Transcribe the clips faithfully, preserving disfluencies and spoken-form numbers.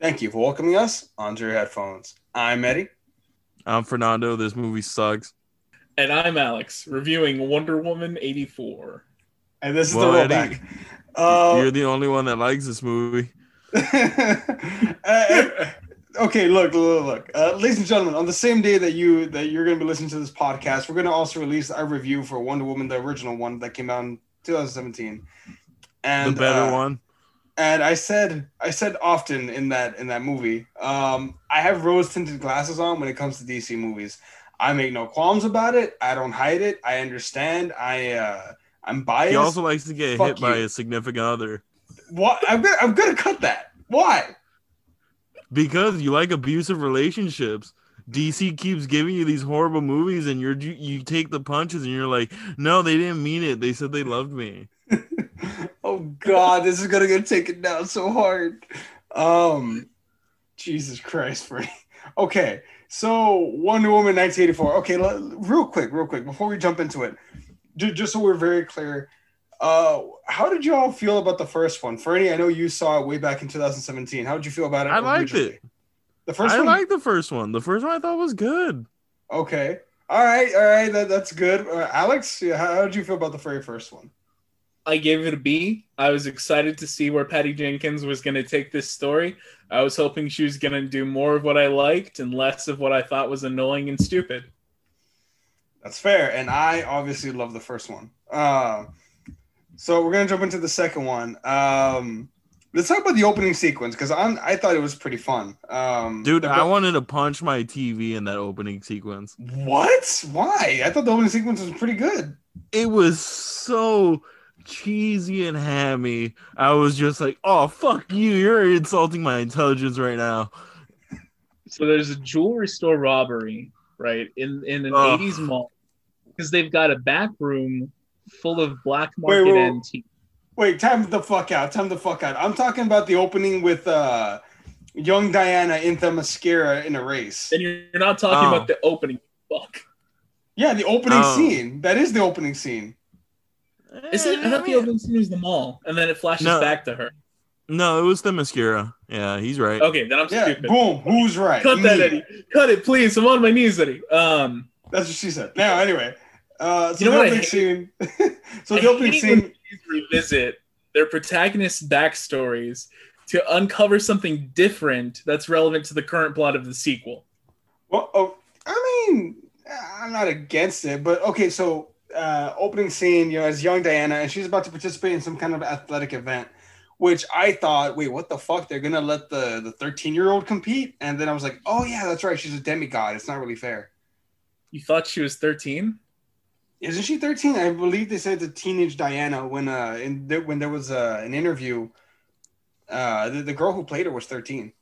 Thank you for welcoming us onto your headphones. I'm Eddie. I'm Fernando. This movie sucks. And I'm Alex, reviewing Wonder Woman eighty-four. And this is well, the rollback. Eddie, uh, you're the only one that likes this movie. uh, okay, look, look, look. Uh, ladies and gentlemen, on the same day that, you, that you're going to be listening to this podcast, we're going to also release our review for Wonder Woman, the original one that came out in twenty seventeen. And, the better uh, one. And I said, I said often in that in that movie, um, I have rose-tinted glasses on when it comes to D C movies. I make no qualms about it. I don't hide it. I understand. I uh, I'm biased. He also likes to get Fuck hit you. by a significant other. What? I'm gonna, I'm gonna cut that. Why? Because you like abusive relationships. D C keeps giving you these horrible movies, and you're you, you take the punches, and you're like, no, they didn't mean it. They said they loved me. Oh God, this is gonna get taken down so hard. Um, Jesus Christ, Frank. Okay, so Wonder Woman nineteen eighty-four. Okay, let, real quick, real quick, before we jump into it, d- just so we're very clear, uh, how did you all feel about the first one? Fernie, I know you saw it way back in twenty seventeen. How did you feel about it? I liked it. The first I one? liked the first one. The first one I thought was good. Okay, all right, all right, that, that's good. Uh, Alex, yeah, how, how did you feel about the very first one? I gave it a B. I was excited to see where Patty Jenkins was going to take this story. I was hoping she was going to do more of what I liked and less of what I thought was annoying and stupid. That's fair. And I obviously love the first one. Uh, so we're going to jump into the second one. Um, let's talk about the opening sequence, because I thought it was pretty fun. Um, Dude, the, I wanted to punch my T V in that opening sequence. What? Why? I thought the opening sequence was pretty good. It was so... cheesy and hammy. I was just like, oh, fuck you. You're insulting my intelligence right now. So there's a jewelry store robbery, right, in, in an oh. eighties mall, because they've got a back room full of black market wait, wait, antiques. Wait, time the fuck out. Time the fuck out. I'm talking about the opening with uh, young Diana in Themyscira in a race. And you're not talking oh. about the opening. Fuck. Yeah, the opening oh. scene. That is the opening scene. Isn't it? I thought the opening scene was the mall, and then it flashes no, back to her. No, it was Themyscira. Yeah, he's right. Okay, then I'm yeah, stupid. Boom, who's right? Cut Me. that, Eddie. Cut it, please. I'm on my knees, Eddie. Um, That's what she said. Now, anyway, uh, so you know the opening scene. so I the opening scene revisit their protagonists' backstories to uncover something different that's relevant to the current plot of the sequel. Well, oh, I mean, I'm not against it, but okay, so. Uh, opening scene, you know, as young Diana, and she's about to participate in some kind of athletic event, which I thought, wait, what the fuck? They're gonna let the the thirteen year old compete? And then I was like, oh yeah, that's right, she's a demigod. It's not really fair. You thought she was thirteen? Isn't she thirteen? I believe they said the teenage Diana when uh in th- when there was uh, an interview. Uh, the, the girl who played her was thirteen.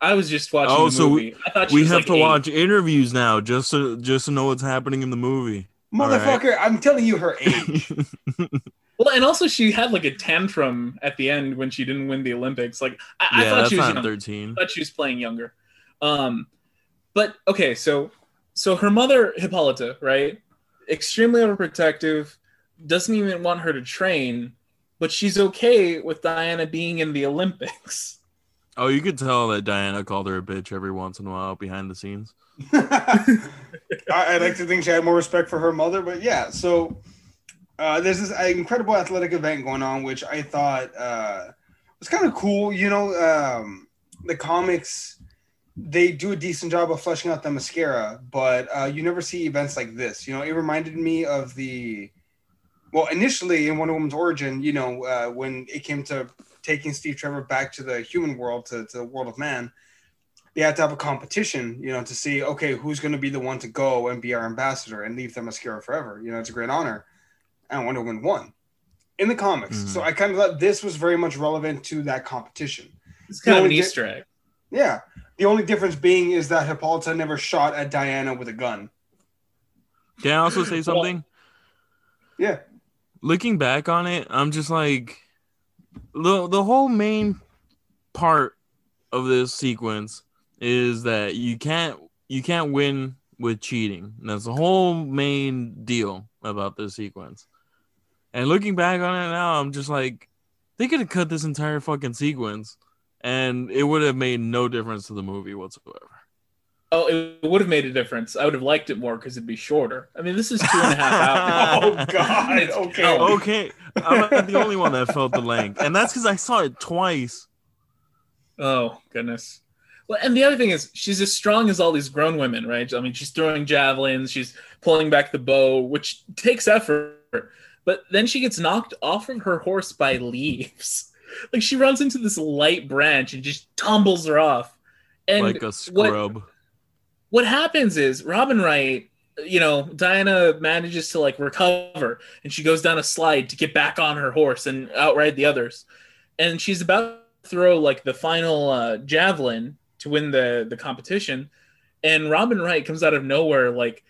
I was just watching. Oh, the so movie. we, I thought she we was have like to eight. watch interviews now just to just to know what's happening in the movie. Motherfucker, right. I'm telling you her age. Well, and also she had like a tantrum at the end when she didn't win the Olympics. Like I, yeah, I thought she was thirteen. I thought she was playing younger. Um, but okay, so so her mother, Hippolyta, right? Extremely overprotective, doesn't even want her to train, but she's okay with Diana being in the Olympics. Oh, you could tell that Diana called her a bitch every once in a while behind the scenes. I, I like to think she had more respect for her mother, but yeah. So uh, there's this incredible athletic event going on, which I thought uh, was kind of cool. You know, um, the comics, they do a decent job of fleshing out Themyscira, but uh, you never see events like this. You know, it reminded me of the, well, initially in Wonder Woman's origin, you know, uh, when it came to taking Steve Trevor back to the human world, to, to the world of man, they had to have a competition, you know, to see, okay, who's going to be the one to go and be our ambassador and leave Themyscira forever. You know, it's a great honor. And Wonder Woman won in the comics. Mm-hmm. So I kind of thought this was very much relevant to that competition. It's kind of an Easter egg. Di- yeah. The only difference being is that Hippolyta never shot at Diana with a gun. Can I also say something? Well, yeah. Looking back on it, I'm just like, the, the whole main part of this sequence is that you can't you can't win with cheating. And that's the whole main deal about this sequence. And looking back on it now, I'm just like, they could have cut this entire fucking sequence and it would have made no difference to the movie whatsoever. Oh, it would have made a difference. I would have liked it more because it'd be shorter. I mean, this is two and a half hours. Oh, God. Okay. Oh, okay. I'm not the only one that felt the length. And that's because I saw it twice. Oh, goodness. Well, and the other thing is, she's as strong as all these grown women, right? I mean, she's throwing javelins. She's pulling back the bow, which takes effort. But then she gets knocked off of her horse by leaves. Like, she runs into this light branch and just tumbles her off. And like a scrub. What, What happens is Robin Wright, you know, Diana manages to like recover and she goes down a slide to get back on her horse and outride the others. And she's about to throw like the final uh, javelin to win the, the competition. And Robin Wright comes out of nowhere, like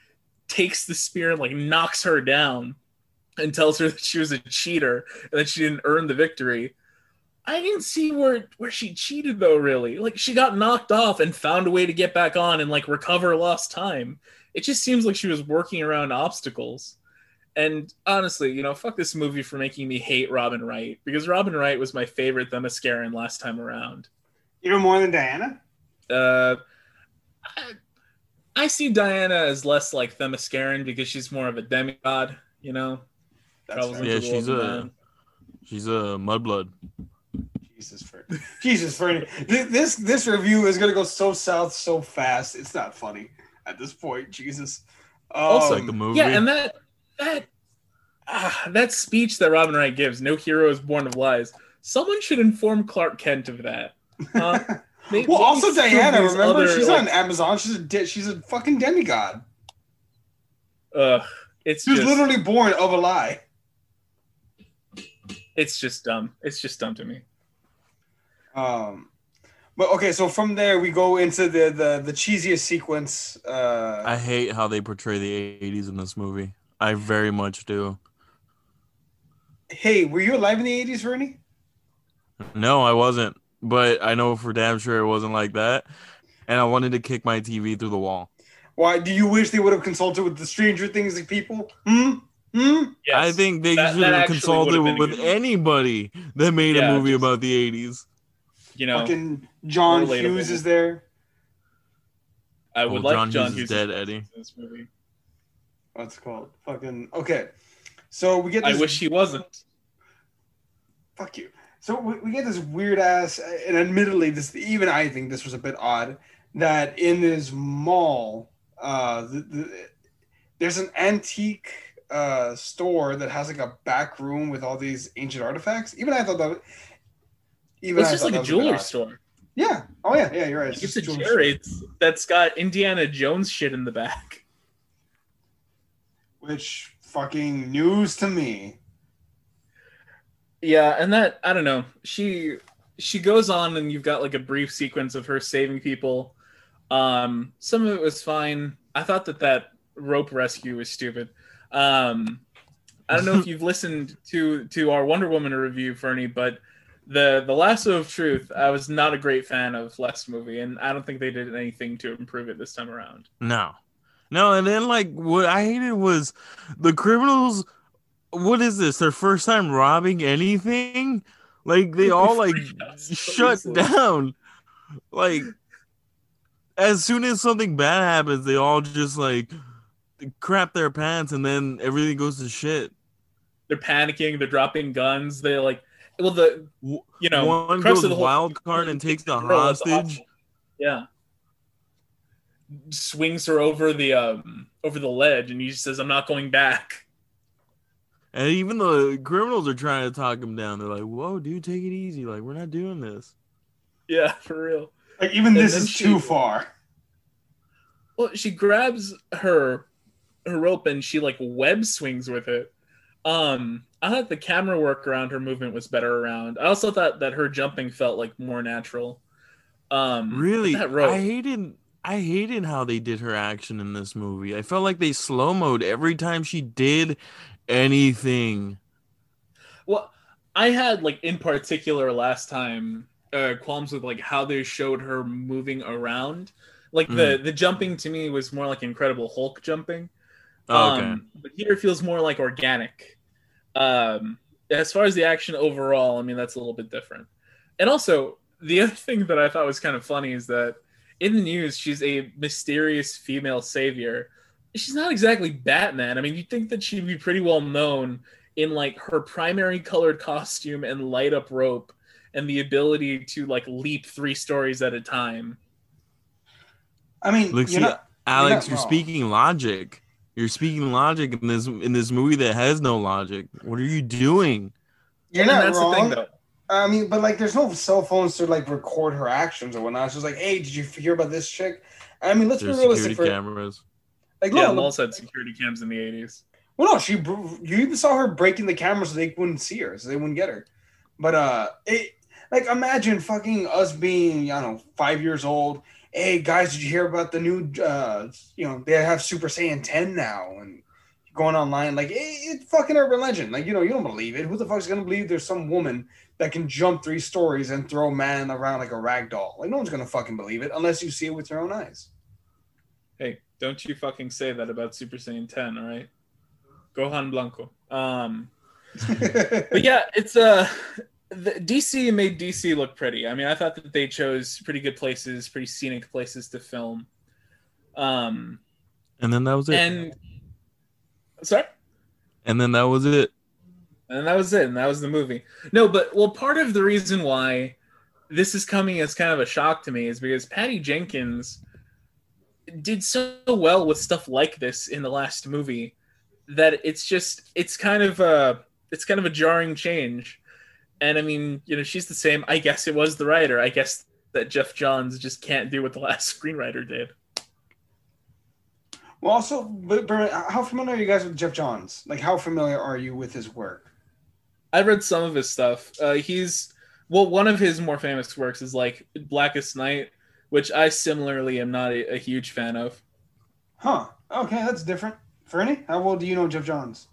takes the spear and like knocks her down and tells her that she was a cheater and that she didn't earn the victory. I didn't see where, where she cheated, though, really. Like, she got knocked off and found a way to get back on and, like, recover lost time. It just seems like she was working around obstacles. And, honestly, you know, fuck this movie for making me hate Robin Wright. Because Robin Wright was my favorite Themyscira last time around. Even more than Diana? Uh, I, I see Diana as less like Themyscira because she's more of a demigod, you know? That's right. Yeah, she's a, she's a mudblood. Jesus for Jesus for this this review is gonna go so south so fast. It's not funny at this point. Jesus, um, also like the movie. Yeah, and that that ah, that speech that Robin Wright gives, "No hero is born of lies." Someone should inform Clark Kent of that. Uh, maybe, well, also Diana. Remember, other, she's like, on Amazon. She's a de- she's a fucking demigod. Uh, it's she's just, literally born of a lie. It's just dumb. It's just dumb to me. Um, but okay, so from there we go into the the, the cheesiest sequence. Uh, I hate how they portray the eighties in this movie. I very much do. Hey, were you alive in the eighties, Ernie? No, I wasn't. But I know for damn sure it wasn't like that. And I wanted to kick my T V through the wall. Why? Do you wish they would have consulted with the Stranger Things people? Hmm? Hmm? Yes. I think they that, should that have consulted have with anybody that made yeah, a movie just... about the eighties. You know, fucking John relatable. Hughes is there. I would oh, like John, John Hughes, Hughes is dead, Eddie. In this movie. What's it called? Fucking okay. So we get. This, I wish he wasn't. Fuck you. So we, we get this weird ass, and admittedly, this even I think this was a bit odd that in this mall, uh, the, the, there's an antique uh, store that has like a back room with all these ancient artifacts. Even I thought that. Even it's I just like a jewelry store. Yeah. Oh, yeah. Yeah, you're right. It's, it's a Jared's that's got Indiana Jones shit in the back. Which fucking news to me. Yeah, and that, I don't know. She she goes on and you've got like a brief sequence of her saving people. Um, some of it was fine. I thought that that rope rescue was stupid. Um, I don't know if you've listened to, to our Wonder Woman review, Fernie, but... The the Lasso of Truth, I was not a great fan of last movie, and I don't think they did anything to improve it this time around. No. No, and then, like, what I hated was the criminals, what is this, their first time robbing anything? Like, they all, like, shut down. Like, as soon as something bad happens, they all just, like, crap their pants, and then everything goes to shit. They're panicking, they're dropping guns, they, like... Well, the you know one goes wild card and takes the hostage. Yeah, swings her over the um, over the ledge, and he just says, "I'm not going back." And even the criminals are trying to talk him down. They're like, "Whoa, dude, take it easy. Like, we're not doing this." Yeah, for real. Like, even this is too far. Well, she grabs her her rope and she like web swings with it. Um, I thought the camera work around her movement was better around. I also thought that her jumping felt like more natural. Um, really, I hated, I hated how they did her action in this movie. I felt like they slow-moed every time she did anything. Well, I had like in particular last time uh, qualms with like how they showed her moving around. Like mm. the the jumping to me was more like Incredible Hulk jumping. Oh, okay. Um, but here it feels more like organic. Um, as far as the action overall, I mean, that's a little bit different. And also, the other thing that I thought was kind of funny is that in the news, she's a mysterious female savior. She's not exactly Batman. I mean, you'd think that she'd be pretty well known in like her primary colored costume and light up rope and the ability to like leap three stories at a time. I mean, Look, you're see, not, Alex, you're, you're speaking logic. You're speaking logic in this in this movie that has no logic. What are you doing? You're not that's wrong. The thing, I mean, but like, there's no cell phones to like record her actions or whatnot. She's like, "Hey, did you hear about this chick?" I mean, let's there's be realistic. Security for, cameras. Like, yeah, no, Malls had security cams in the eighties. Well, no, she you even saw her breaking the camera so they wouldn't see her, so they wouldn't get her. But uh, it like imagine fucking us being, I don't know, five years old. Hey guys, did you hear about the new? Uh, you know, they have Super Saiyan ten now, and going online like it, it's fucking urban legend. Like, you know, you don't believe it. Who the fuck's gonna believe there's some woman that can jump three stories and throw man around like a rag doll? Like, no one's gonna fucking believe it unless you see it with your own eyes. Hey, don't you fucking say that about Super Saiyan ten, all right? Gohan Blanco. Um, but yeah, it's uh the D C made D C look pretty. I mean, I thought that they chose pretty good places, pretty scenic places to film. Um, and then that was it. And sorry. And then that was it. And that was it. And that was the movie. No, but well, part of the reason why this is coming as kind of a shock to me is because Patty Jenkins did so well with stuff like this in the last movie that it's just it's kind of a it's kind of a jarring change. And I mean, you know, she's the same. I guess it was the writer. I guess that Geoff Johns just can't do what the last screenwriter did. Well, also, but, but how familiar are you guys with Geoff Johns? Like, how familiar are you with his work? I've read some of his stuff. Uh, he's, well, one of his more famous works is like Blackest Night, which I similarly am not a, a huge fan of. Huh. Okay, that's different. Fernie, how well do you know Geoff Johns?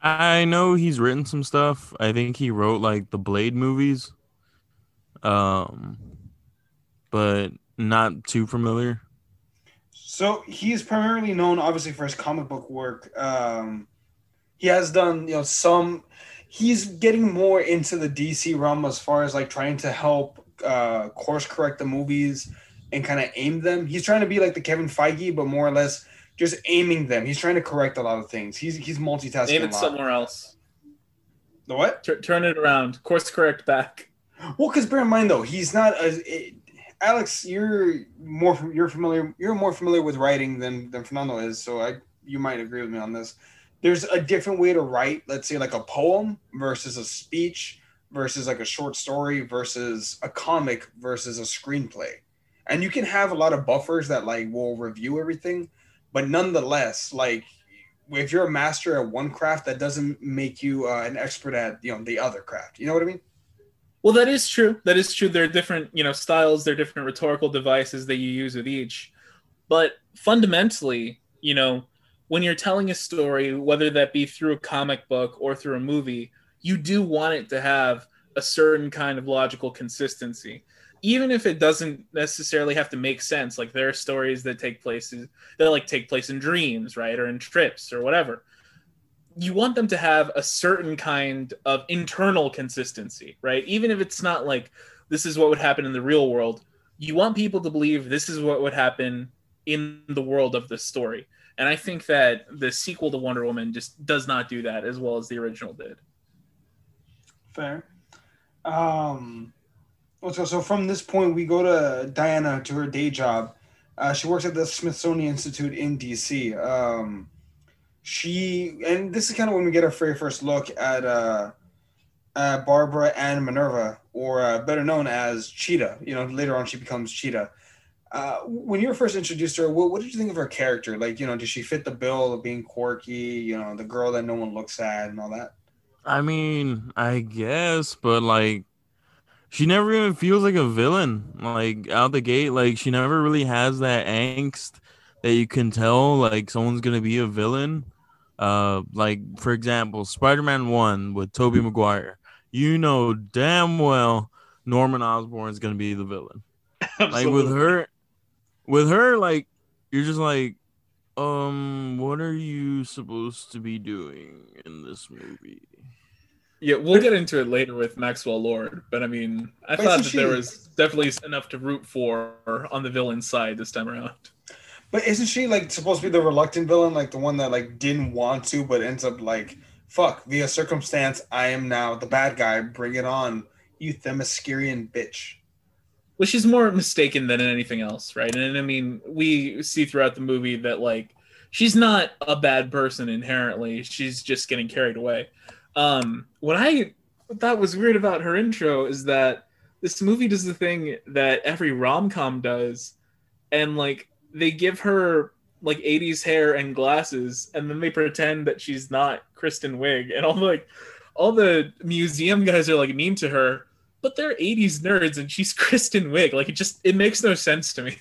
I know he's written some stuff. I think he wrote like the Blade movies, um, but not too familiar. So he is primarily known, obviously, for his comic book work. Um, he has done, you know, some. He's getting more into the D C realm as far as like trying to help uh, course correct the movies and kind of aim them. He's trying to be like the Kevin Feige, but more or less just aiming them. He's trying to correct a lot of things. He's he's multitasking. Aim it a lot. Somewhere else. The what? Tur- turn it around. Course correct back. Well, because bear in mind though, he's not a. It, Alex, you're more you're familiar you're more familiar with writing than than Fernando is, so I you might agree with me on this. There's a different way to write, let's say like a poem versus a speech versus like a short story versus a comic versus a screenplay, and you can have a lot of buffers that like will review everything. But nonetheless, like if you're a master at one craft, that doesn't make you uh, an expert at, you know, the other craft. You know what I mean? Well, that is true. That is true. There are different, you know, styles. There are different rhetorical devices that you use with each. But fundamentally, you know, when you're telling a story, whether that be through a comic book or through a movie, you do want it to have a certain kind of logical consistency. Even if it doesn't necessarily have to make sense, like there are stories that take place that like take place in dreams, right, or in trips or whatever. You want them to have a certain kind of internal consistency, right? Even if it's not like this is what would happen in the real world, you want people to believe this is what would happen in the world of this story. And I think that the sequel to Wonder Woman just does not do that as well as the original did. Fair. Um, so, so from this point, we go to Diana to her day job. Uh, she works at the Smithsonian Institute in D C. Um, She and this is kind of when we get our very first look at uh, uh, Barbara and Minerva, or uh, better known as Cheetah. You know, later on she becomes Cheetah. Uh, when you were first introduced to her, what, what did you think of her character? Like, you know, did she fit the bill of being quirky? You know, the girl that no one looks at and all that. I mean, I guess, but like, she never even feels like a villain. Like out the gate, like she never really has that angst that you can tell like someone's gonna be a villain. Uh, like, for example, Spider-Man one with Tobey Maguire. You know damn well Norman Osborn's going to be the villain. Absolutely. Like, with her, with her, like, you're just like, um, what are you supposed to be doing in this movie? Yeah, we'll get into it later with Maxwell Lord, but I mean, I but thought that she... there was definitely enough to root for on the villain side this time around. But isn't she, like, supposed to be the reluctant villain, like, the one that, like, didn't want to, but ends up, like, fuck, via circumstance, I am now the bad guy, bring it on, you Themyscirian bitch. Well, she's more mistaken than anything else, right? And, I mean, we see throughout the movie that, like, she's not a bad person inherently, she's just getting carried away. Um, what I thought was weird about her intro is that this movie does the thing that every rom-com does, and, like, they give her, like, eighties hair and glasses, and then they pretend that she's not Kristen Wiig, and all the, like, all the museum guys are, like, mean to her, but they're eighties nerds, and she's Kristen Wiig. Like, it just, it makes no sense to me.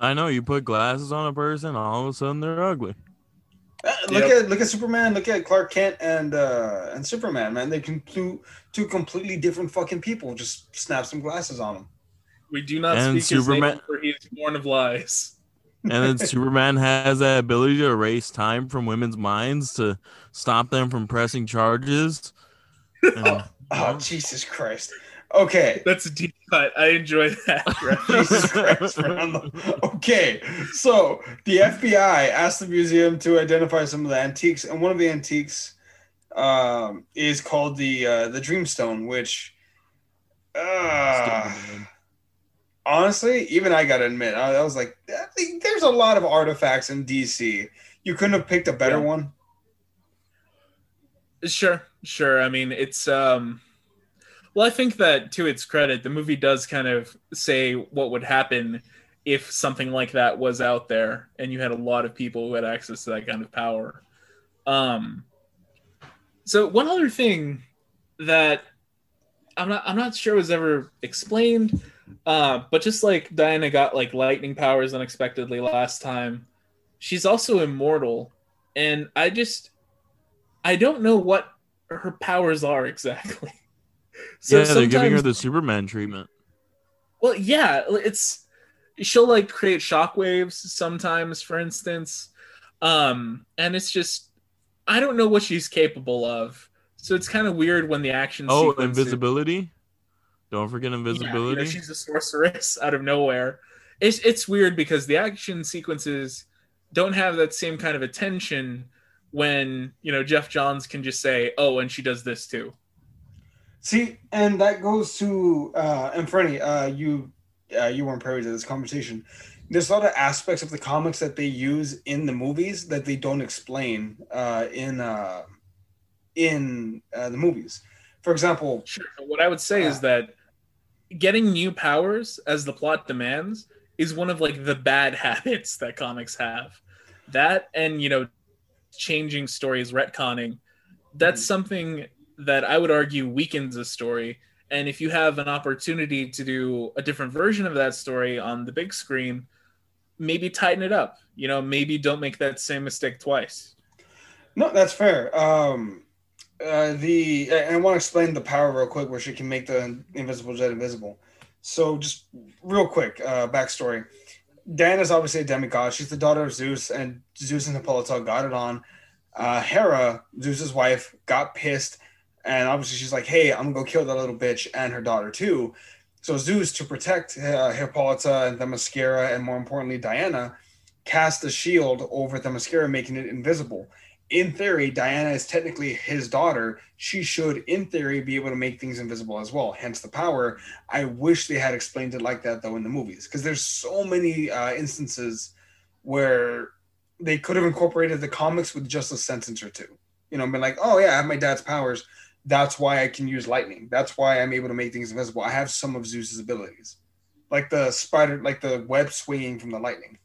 I know, you put glasses on a person, all of a sudden they're ugly. Uh, look yep. at look at Superman, look at Clark Kent and uh, and Superman, man. They can do two completely different fucking people. Just snap some glasses on them. We do not and speak Superman, his name, for he is born of lies. And then Superman has that ability to erase time from women's minds to stop them from pressing charges. And, oh, oh, Jesus Christ. Okay. That's a deep cut. I enjoy that. Jesus Christ. Okay. So the F B I asked the museum to identify some of the antiques, and one of the antiques um, is called the uh, the Dreamstone, which uh, honestly, even I gotta admit, I, I was like, there's a lot of artifacts in D C. You couldn't have picked a better yeah. one. Sure, sure. I mean, it's um. Well, I think that, to its credit, the movie does kind of say what would happen if something like that was out there and you had a lot of people who had access to that kind of power. Um, so one other thing that I'm not I'm not sure was ever explained, uh, but just like Diana got like lightning powers unexpectedly last time, she's also immortal. And I just, I don't know what her powers are exactly. So yeah, they're giving her the Superman treatment. Well, yeah, it's she'll like create shockwaves sometimes, for instance, um, and it's just I don't know what she's capable of. So it's kind of weird when the action. Oh, invisibility! Is, don't forget invisibility. Yeah, you know, she's a sorceress out of nowhere. It's it's weird because the action sequences don't have that same kind of attention when, you know, Geoff Johns can just say, "Oh, and she does this too." See, and that goes to, uh, and Freddie, uh, you uh, you weren't privy to this conversation. There's a lot of aspects of the comics that they use in the movies that they don't explain uh, in uh, in uh, the movies. For example... Sure. What I would say uh, is that getting new powers as the plot demands is one of, like, the bad habits that comics have. That and, you know, changing stories, retconning, that's mm-hmm. something... that I would argue weakens a story. And if you have an opportunity to do a different version of that story on the big screen, maybe tighten it up. You know, maybe don't make that same mistake twice. No, that's fair. Um, uh, the I, I want to explain the power real quick where she can make the invisible jet invisible. So just real quick, uh, backstory. Diana's obviously a demigod. She's the daughter of Zeus, and Zeus and Hippolyta got it on. Uh, Hera, Zeus's wife, got pissed. And obviously she's like, hey, I'm going to go kill that little bitch and her daughter too. So Zeus, to protect uh, Hippolyta and Themyscira, and more importantly, Diana, cast a shield over Themyscira, making it invisible. In theory, Diana is technically his daughter. She should, in theory, be able to make things invisible as well, hence the power. I wish they had explained it like that, though, in the movies, because there's so many uh, instances where they could have incorporated the comics with just a sentence or two. You know, been like, oh, yeah, I have my dad's powers. That's why I can use lightning. That's why I'm able to make things invisible. I have some of Zeus's abilities, like the spider, like the web swinging from the lightning.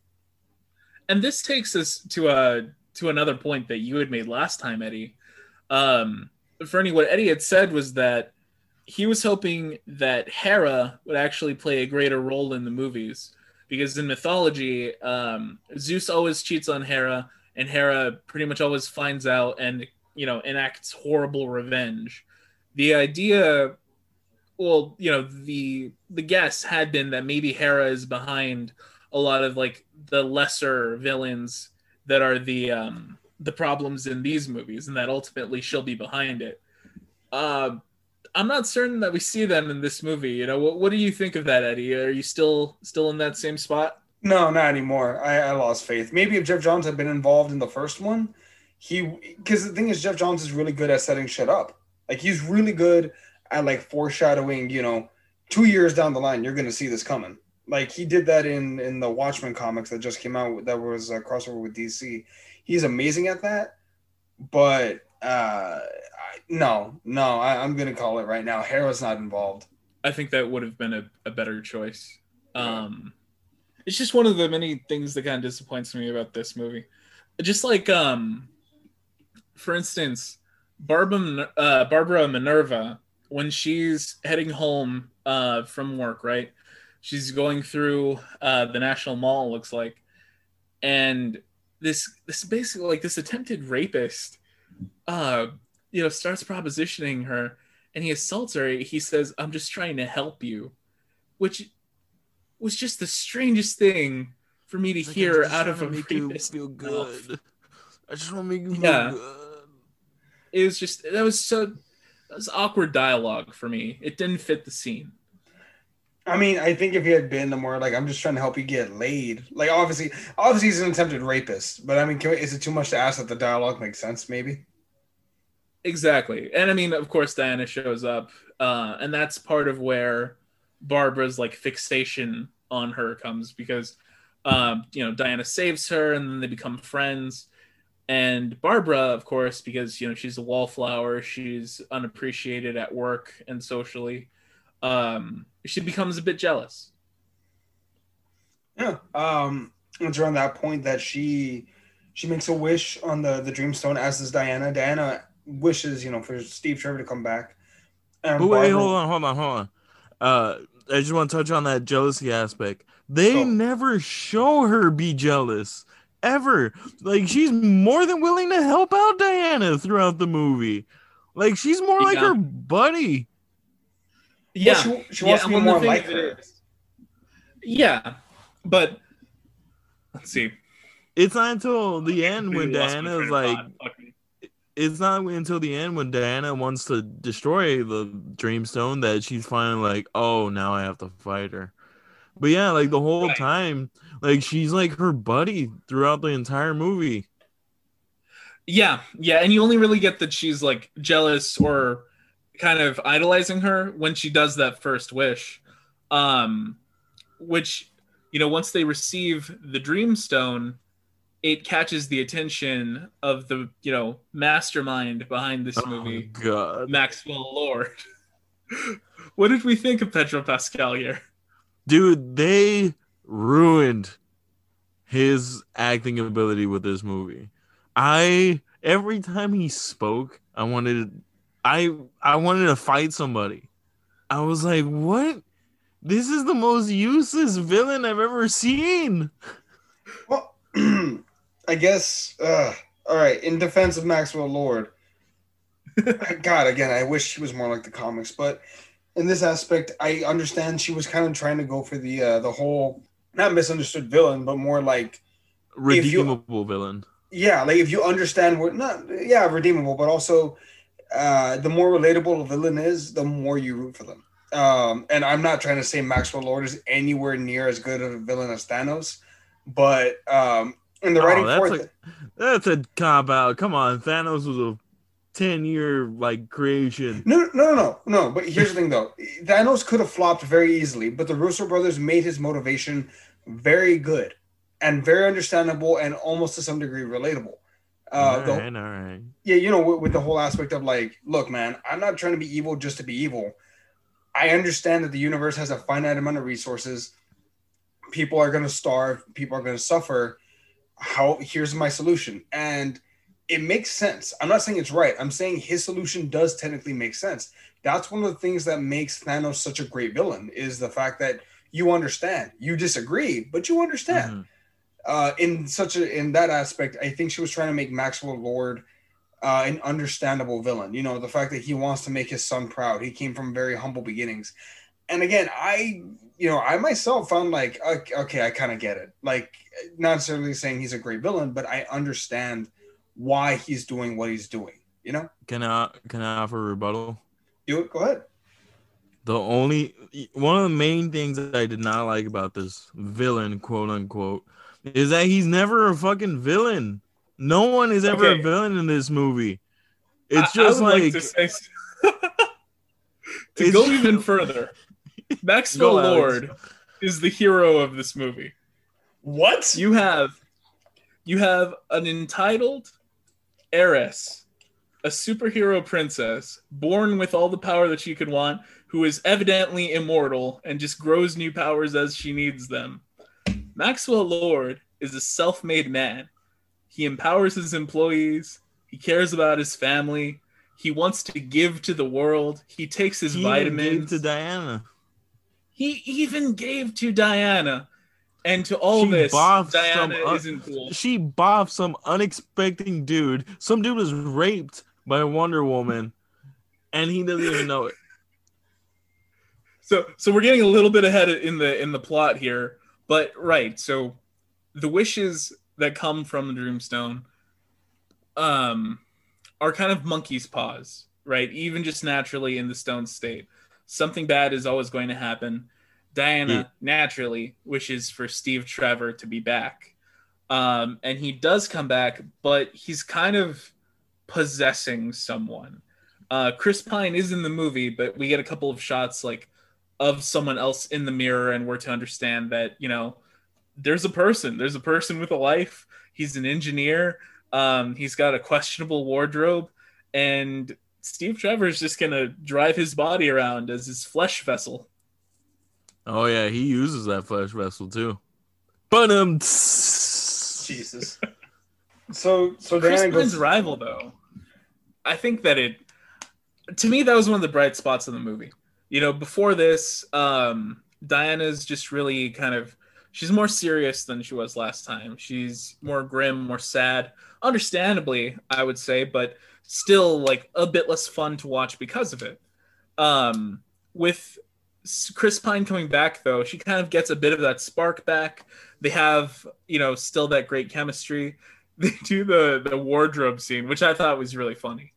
And this takes us to uh, to another point that you had made last time, Eddie. Um, Fernie, what Eddie had said was that he was hoping that Hera would actually play a greater role in the movies, because in mythology, um, Zeus always cheats on Hera, and Hera pretty much always finds out and, you know, enacts horrible revenge. The idea, well, you know, the the guess had been that maybe Hera is behind a lot of like the lesser villains that are the um, the problems in these movies, and that ultimately she'll be behind it. Uh, I'm not certain that we see them in this movie. You know, what, what do you think of that, Eddie? Are you still still in that same spot? No, not anymore. I, I lost faith. Maybe if Geoff Johns had been involved in the first one, he because the thing is, Geoff Johns is really good at setting shit up. Like, he's really good at like foreshadowing. You know, two years down the line, you're going to see this coming. Like, he did that in in the Watchmen comics that just came out. That was a crossover with D C. He's amazing at that. But uh, I, no, no, I, I'm going to call it right now. Hera's not involved. I think that would have been a, a better choice. Um, it's just one of the many things that kind of disappoints me about this movie. Just like, um, for instance, Barbara, uh, Barbara Minerva, when she's heading home uh, from work, right? She's going through uh, the National Mall, looks like. And this this basically like this attempted rapist uh you know starts propositioning her, and he assaults her. He says, "I'm just trying to help you," which was just the strangest thing for me to like, hear out of a rapist. Feel good. I just want to make you feel yeah. good. It was just that was so that was awkward dialogue for me. It didn't fit the scene. I mean, I think if he had been the more like, "I'm just trying to help you get laid," like obviously, obviously he's an attempted rapist, but I mean, can we, is it too much to ask that the dialogue makes sense? Maybe. Exactly. And I mean, of course, Diana shows up uh, and that's part of where Barbara's like fixation on her comes because, um, you know, Diana saves her and then they become friends. And Barbara, of course, because, you know, she's a wallflower, she's unappreciated at work and socially. Um, she becomes a bit jealous. Yeah, um, it's around that point that she she makes a wish on the the Dreamstone, as does Diana. Diana wishes, you know, for Steve Trevor to come back. And but wait, Barbara... hold on, hold on, hold on. Uh, I just want to touch on that jealousy aspect. They oh. never show her be jealous ever. Like, she's more than willing to help out Diana throughout the movie. Like, she's more yeah. like her buddy. Yeah, well, she, she wants yeah, to be more like her. Yeah, but let's see. It's not until the end when Diana is like, it's not until the end when Diana wants to destroy the Dreamstone that she's finally like, oh, now I have to fight her. But yeah, like the whole right. time, like she's like her buddy throughout the entire movie. Yeah, yeah, and you only really get that she's like jealous or kind of idolizing her when she does that first wish, um, which, you know, once they receive the Dreamstone, it catches the attention of the, you know, mastermind behind this movie, oh, God. Maxwell Lord. What did we think of Pedro Pascal here? Dude, they ruined his acting ability with this movie. I, every time he spoke, I wanted to I I wanted to fight somebody. I was like, what? This is the most useless villain I've ever seen. Well, I guess, uh, all right, in defense of Maxwell Lord, God, again, I wish she was more like the comics, but in this aspect, I understand she was kind of trying to go for the uh, the whole, not misunderstood villain, but more like... Redeemable you, villain. Yeah, like if you understand what, not, yeah, redeemable, but also... Uh, the more relatable a villain is, the more you root for them. Um, and I'm not trying to say Maxwell Lord is anywhere near as good of a villain as Thanos, but um, in the oh, writing for it, that's a cop out. Come on, Thanos was a ten year like creation. No, no, no, no. But here's the thing, though: Thanos could have flopped very easily, but the Russo brothers made his motivation very good and very understandable, and almost to some degree relatable. Uh, all the, right, all right. Yeah, you know, with, with the whole aspect of like, look, man, I'm not trying to be evil just to be evil. I understand that the universe has a finite amount of resources. People are going to starve. People are going to suffer. How? Here's my solution. And it makes sense. I'm not saying it's right. I'm saying his solution does technically make sense. That's one of the things that makes Thanos such a great villain is the fact that you understand. You disagree, but you understand. Mm-hmm. Uh, in such a, in that aspect, I think she was trying to make Maxwell Lord uh, an understandable villain. You know, the fact that he wants to make his son proud. He came from very humble beginnings. And again, I, you know, I myself found like, okay, I kind of get it. Like, not necessarily saying he's a great villain, but I understand why he's doing what he's doing. you know? Can I can I offer a rebuttal? Do it. Go ahead. The only one of the main things that I did not like about this villain, quote unquote, is that he's never a fucking villain. No one is ever okay. a villain in this movie. It's I, just I like, like to, say, to go even further. Maxwell Lord is the hero of this movie. What? You have you have an entitled heiress, a superhero princess, born with all the power that she could want, who is evidently immortal and just grows new powers as she needs them. Maxwell Lord is a self-made man. He empowers his employees. He cares about his family. He wants to give to the world. He takes his he vitamins. He gave to Diana. He even gave to Diana. And to all she this, Diana some, isn't cool. She boffed some unexpected dude. Some dude was raped by Wonder Woman, and he doesn't even know it. So, so we're getting a little bit ahead in the in the plot here, but right. So, the wishes that come from the Dreamstone, um, are kind of monkey's paws, right? Even just naturally in the stone state, something bad is always going to happen. Diana yeah. naturally wishes for Steve Trevor to be back, um, and he does come back, but he's kind of possessing someone. Uh, Chris Pine is in the movie, but we get a couple of shots like. Of someone else in the mirror, and we're to understand that, you know, there's a person, there's a person with a life. He's an engineer. Um, he's got a questionable wardrobe, and Steve Trevor is just going to drive his body around as his flesh vessel. Oh yeah. He uses that flesh vessel too. But, um, Jesus. so, so Chris Pine's goes- rival though. I think that it, to me, that was one of the bright spots of the movie. You know, before this, um, Diana's just really kind of, she's more serious than she was last time. She's more grim, more sad, understandably, I would say, but still like a bit less fun to watch because of it. Um, with Chris Pine coming back, though, she kind of gets a bit of that spark back. They have, you know, still that great chemistry. They do the, the wardrobe scene, which I thought was really funny.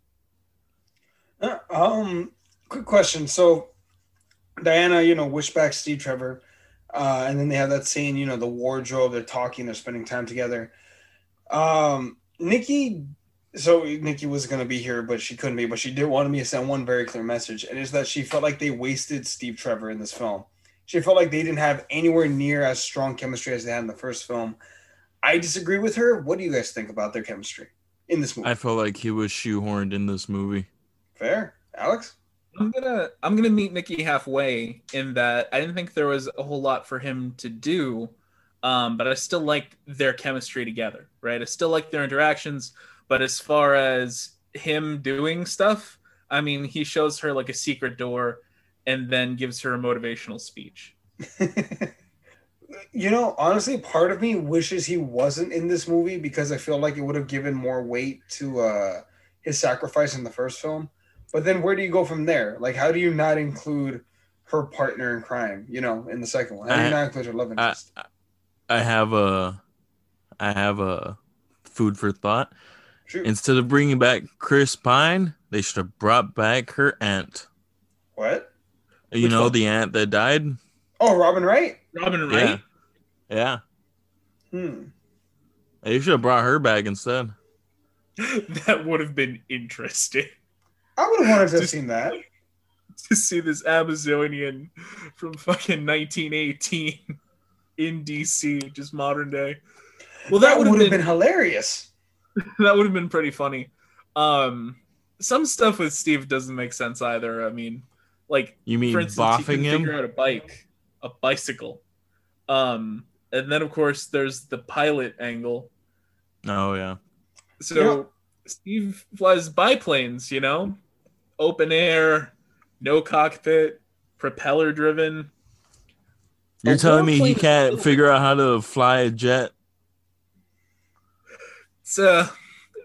Uh, um, quick question. So, Diana, you know, wish back Steve Trevor, uh, and then they have that scene, you know, the wardrobe, they're talking, they're spending time together. Um, Nikki, so Nikki was going to be here, but she couldn't be, but she did want me to send one very clear message, and it's that she felt like they wasted Steve Trevor in this film. She felt like they didn't have anywhere near as strong chemistry as they had in the first film. I disagree with her. What do you guys think about their chemistry in this movie? I felt like he was shoehorned in this movie. Fair. Alex? I'm gonna I'm gonna meet Nikki halfway in that I didn't think there was a whole lot for him to do, um, but I still liked their chemistry together, right? I still liked their interactions, but as far as him doing stuff, I mean, he shows her like a secret door and then gives her a motivational speech. You know, honestly, part of me wishes he wasn't in this movie because I feel like it would have given more weight to uh, his sacrifice in the first film. But then where do you go from there? Like, how do you not include her partner in crime, you know, in the second one? How do you I, not include her love interest? I, I have a, I have a food for thought. Shoot. Instead of bringing back Chris Pine, they should have brought back her aunt. What? You Which know, one? The aunt that died? Oh, Robin Wright? Robin Wright? Yeah. yeah. Hmm. They should have brought her back instead. That would have been interesting. I would have wanted to have seen that. To see this Amazonian from fucking nineteen eighteen in D C, just modern day. Well, that, that would have been, been hilarious. That would have been pretty funny. Um, some stuff with Steve doesn't make sense either. I mean, like, you mean for instance, boffing he can figure him? Out a bike, a bicycle. Um, and then, of course, there's the pilot angle. Oh, yeah. So you know, Steve flies biplanes, you know? Open air, no cockpit, propeller driven. You're telling me he can't figure out how to fly a jet? It's a,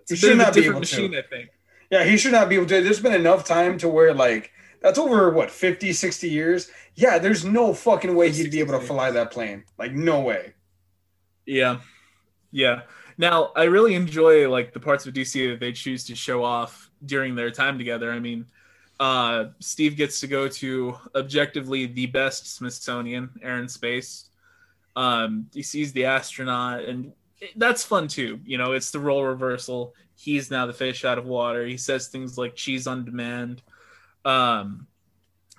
it's he should not be able machine, to. I think. Yeah, he should not be able to. There's been enough time to where, like, that's over, what, fifty, sixty years? Yeah, there's no fucking way he'd be able to fly that plane. Like, no way. Yeah. Yeah. Now, I really enjoy, like, the parts of D C that they choose to show off during their time together. I mean, uh, Steve gets to go to objectively the best Smithsonian air and space. Um, he sees the astronaut, and that's fun too. You know, it's the role reversal. He's now the fish out of water. He says things like cheese on demand. Um,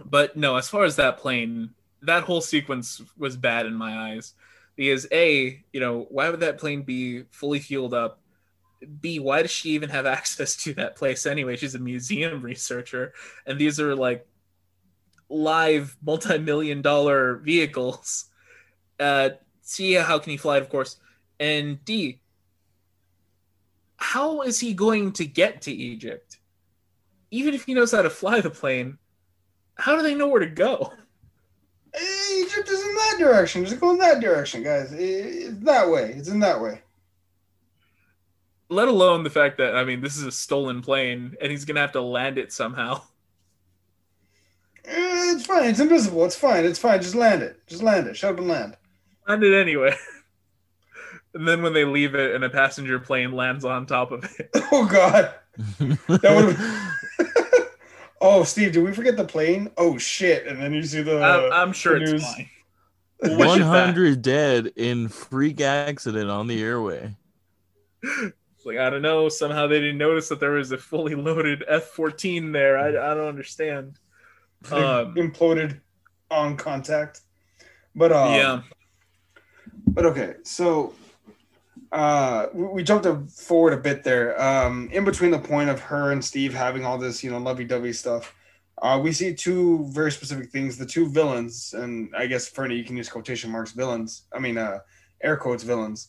but no, as far as that plane, that whole sequence was bad in my eyes. Because A, you know, why would that plane be fully fueled up? B, why does she even have access to that place anyway? She's a museum researcher. And these are like live multi-million dollar vehicles. Uh, C, how can he fly it, of course? And D, how is he going to get to Egypt? Even if he knows how to fly the plane, how do they know where to go? Egypt is in that direction. Just go in that direction, guys. It's that way. It's in that way. Let alone the fact that, I mean, this is a stolen plane, and he's going to have to land it somehow. It's fine. It's invisible. It's fine. It's fine. Just land it. Just land it. Shut up and land. Land it anyway. And then when they leave it and a passenger plane lands on top of it. Oh, God. That would Oh, Steve, did we forget the plane? Oh, shit. And then you see the I'm, I'm sure the it's fine. one hundred dead in freak accident on the airway. It's like, I don't know. Somehow they didn't notice that there was a fully loaded F fourteen there. I, I don't understand. Um, imploded on contact. But, um, yeah. But, okay, so... Uh, we jumped forward a bit there. Um, in between the point of her and Steve having all this, you know, lovey-dovey stuff, uh, we see two very specific things. The two villains, and I guess, Fernie, you can use quotation marks, villains. I mean, uh, air quotes, villains,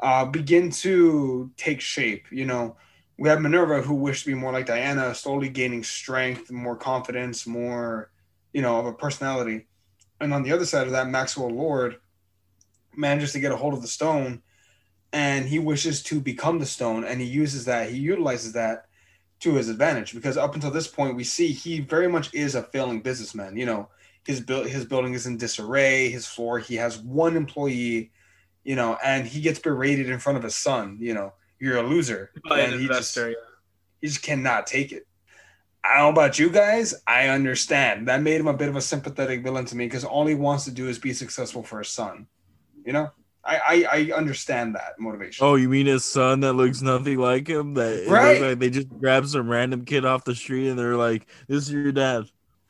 uh, begin to take shape. You know, we have Minerva, who wished to be more like Diana, slowly gaining strength, more confidence, more, you know, of a personality. And on the other side of that, Maxwell Lord manages to get a hold of the stone, and he wishes to become the stone, and he uses that, he utilizes that to his advantage, because up until this point, we see he very much is a failing businessman. You know, his build, his building is in disarray, his floor, he has one employee, you know, and he gets berated in front of his son, you know, you're a loser. By an investor, yeah. He just cannot take it. I don't know about you guys, I understand. That made him a bit of a sympathetic villain to me, because all he wants to do is be successful for his son, you know? I, I, I understand that motivation. Oh, you mean his son that looks nothing like him? That right? Like they just grab some random kid off the street and they're like, this is your dad.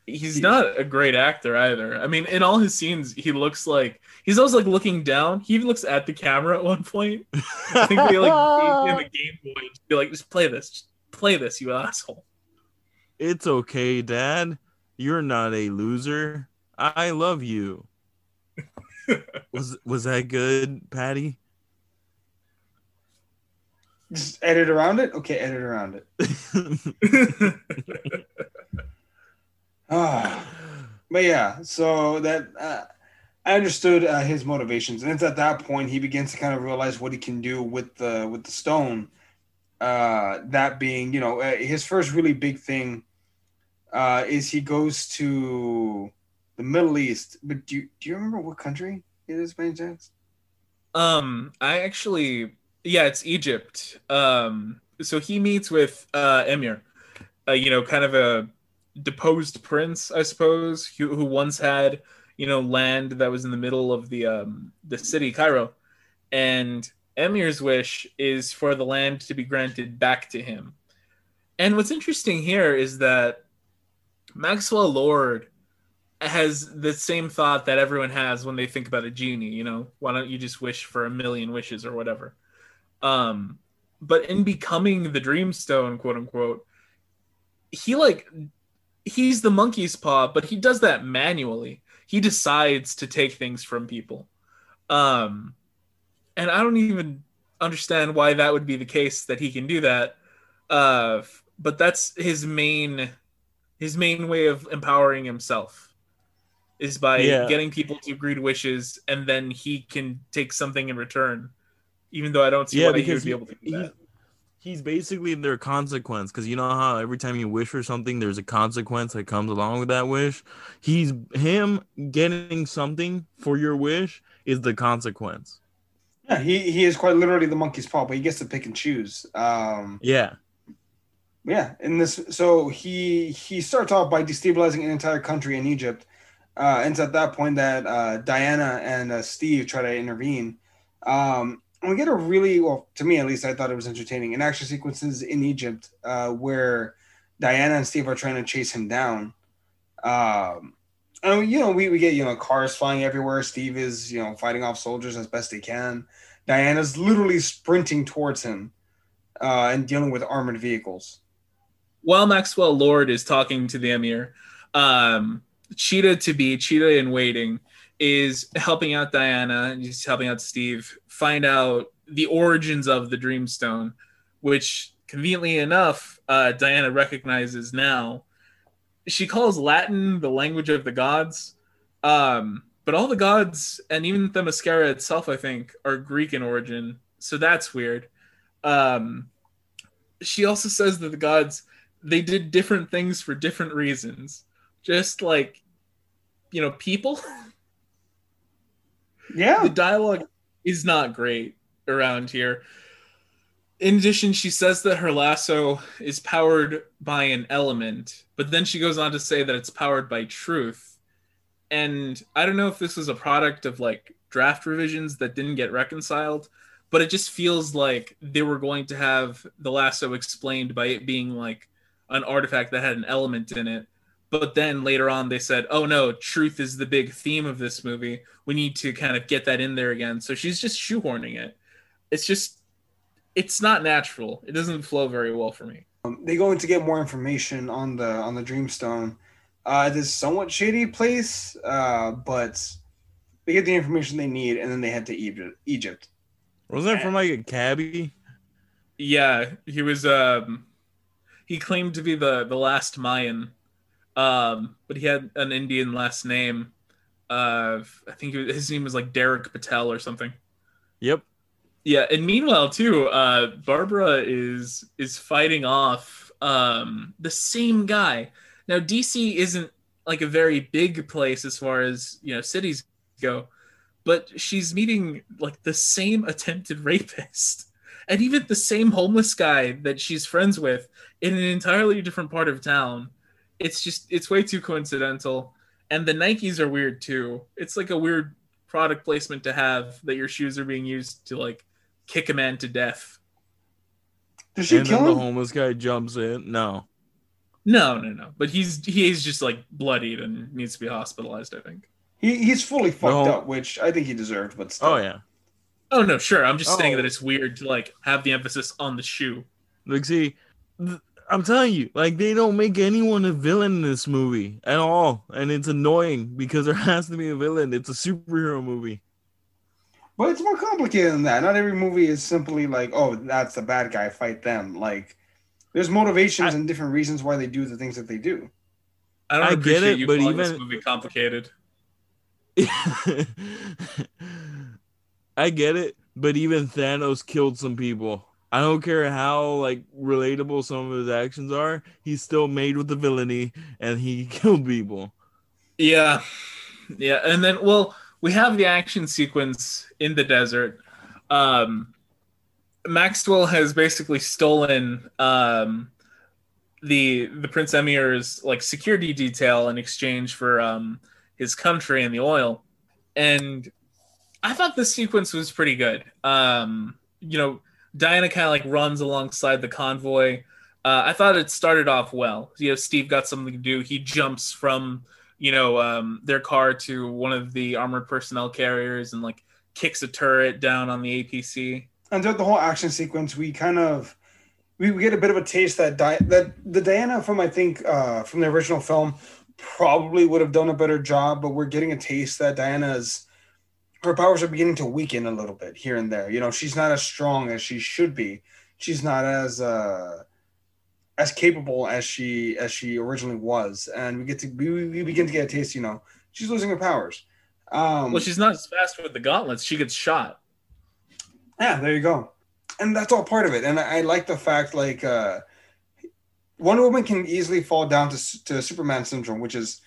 He's not a great actor either. I mean, in all his scenes, he looks like... He's always like looking down. He even looks at the camera at one point. I think they like gave him a Game Boy and be like, just play this. Just play this, you asshole. It's okay, Dad. You're not a loser. I love you. was was that good, Patty? Just edit around it? Okay, edit around it. uh, but yeah, so that uh, I understood uh, his motivations, and it's at that point he begins to kind of realize what he can do with the with the stone. Uh, that being, you know, uh, his first really big thing uh, is he goes to the Middle East, but do you, do you remember what country it is by any chance? Um, I actually, yeah, it's Egypt. Um, so he meets with uh, Emir, uh, you know, kind of a deposed prince, I suppose, who, who once had, you know, land that was in the middle of the um, the city, Cairo. And Emir's wish is for the land to be granted back to him. And what's interesting here is that Maxwell Lord has the same thought that everyone has when they think about a genie, you know, why don't you just wish for a million wishes or whatever? Um, but in becoming the Dreamstone, quote unquote, he like, he's the monkey's paw, but he does that manually. He decides to take things from people. Um, and I don't even understand why that would be the case that he can do that. Uh, but that's his main, his main way of empowering himself. Is by yeah. getting people to agree to wishes, and then he can take something in return, even though I don't see yeah, why he would be able to do that. He's, he's basically their consequence, because you know how every time you wish for something, there's a consequence that comes along with that wish? He's him getting something for your wish is the consequence. Yeah, he, he is quite literally the monkey's paw, but he gets to pick and choose. Um, yeah. Yeah, in this, so he he starts off by destabilizing an entire country in Egypt. Uh, and it's at that point that uh, Diana and uh, Steve try to intervene. Um, and we get a really, well, to me at least, I thought it was entertaining, an action sequences in Egypt uh, where Diana and Steve are trying to chase him down. Um, and, you know, we, we get, you know, cars flying everywhere. Steve is, you know, fighting off soldiers as best he can. Diana's literally sprinting towards him uh, and dealing with armored vehicles. While Maxwell Lord is talking to the Emir, um, Cheetah to be Cheetah in waiting is helping out Diana, and he's helping out Steve find out the origins of the Dreamstone, which conveniently enough, uh, Diana recognizes now. She calls Latin the language of the gods, um, but all the gods, and even Themyscira itself, I think, are Greek in origin, so that's weird. Um, she also says that the gods, they did different things for different reasons. Just like, you know, people. Yeah. The dialogue is not great around here. In addition, she says that her lasso is powered by an element, but then she goes on to say that it's powered by truth. And I don't know if this was a product of like draft revisions that didn't get reconciled, but it just feels like they were going to have the lasso explained by it being like an artifact that had an element in it. But then later on they said, oh no, truth is the big theme of this movie. We need to kind of get that in there again. So she's just shoehorning it. It's just, it's not natural. It doesn't flow very well for me. Um, they go in to get more information on the on the Dreamstone. Uh, this somewhat shady place, uh, but they get the information they need, and then they head to Egypt. Egypt. Wasn't that from like a cabbie? Yeah, he was. Um, he claimed to be the the last Mayan. Um, but he had an Indian last name. Uh, I think his name was like Derek Patel or something. Yep. Yeah, and meanwhile too, uh, Barbara is is fighting off um, the same guy. Now D C isn't like a very big place as far as, you know, cities go, but she's meeting like the same attempted rapist and even the same homeless guy that she's friends with in an entirely different part of town. It's just, it's way too coincidental. And the Nikes are weird too. It's like a weird product placement to have that your shoes are being used to like kick a man to death. Does she and kill then him? The homeless guy jumps in. No. No, no, no. But he's he's just like bloodied and needs to be hospitalized, I think. He he's fully fucked home- up, which I think he deserved, but still. Oh yeah. Oh no, sure. I'm just oh. saying that it's weird to like have the emphasis on the shoe. Like, see, th- I'm telling you, like, they don't make anyone a villain in this movie at all. And it's annoying because there has to be a villain. It's a superhero movie. But it's more complicated than that. Not every movie is simply like, oh, that's the bad guy, fight them. Like, there's motivations I, and different reasons why they do the things that they do. I don't I appreciate get it, you but calling even, this movie complicated. I get it, but even Thanos killed some people. I don't care how like relatable some of his actions are. He's still made with the villainy, and he killed people. Yeah, yeah. And then, well, we have the action sequence in the desert. Um, Maxwell has basically stolen um, the the Prince Emir's like security detail in exchange for um, his country and the oil. And I thought this sequence was pretty good. Um, you know. Diana kind of like runs alongside the convoy. Uh, I thought it started off well. You know, Steve got something to do. He jumps from, you know, um, their car to one of the armored personnel carriers and like kicks a turret down on the A P C. And throughout the whole action sequence, we kind of we, we get a bit of a taste that Di- that the Diana from I think uh, from the original film probably would have done a better job, but we're getting a taste that Diana's. Her powers are beginning to weaken a little bit here and there. You know, she's not as strong as she should be. She's not as uh, as capable as she as she originally was. And we get to we, we begin to get a taste. You know, she's losing her powers. Um, well, she's not as fast with the gauntlets. She gets shot. Yeah, there you go. And that's all part of it. And I, I like the fact like uh, Wonder Woman can easily fall down to to Superman syndrome, which is.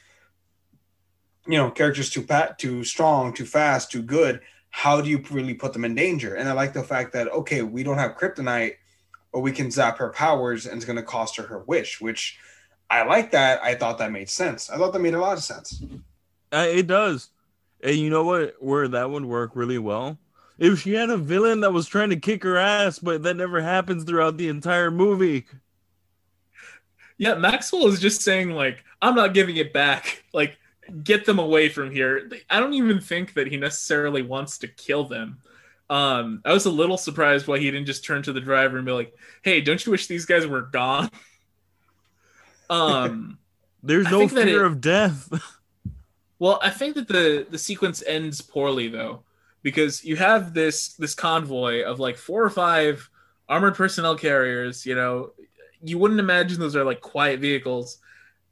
You know, characters too pat, too strong, too fast, too good. How do you really put them in danger? And I like the fact that, okay, we don't have kryptonite, or we can zap her powers and it's going to cost her her wish, which I like that. I thought that made sense. I thought that made a lot of sense. Uh, it does. And you know what? Where that would work really well? If she had a villain that was trying to kick her ass, but that never happens throughout the entire movie. Yeah, Maxwell is just saying, like, I'm not giving it back. Like, get them away from here. I don't even think that he necessarily wants to kill them. Um, I was a little surprised why he didn't just turn to the driver and be like, hey, don't you wish these guys were gone? Um, There's no fear it, of death. Well, I think that the, the sequence ends poorly, though, because you have this, this convoy of like four or five armored personnel carriers. You know, you wouldn't imagine those are like quiet vehicles.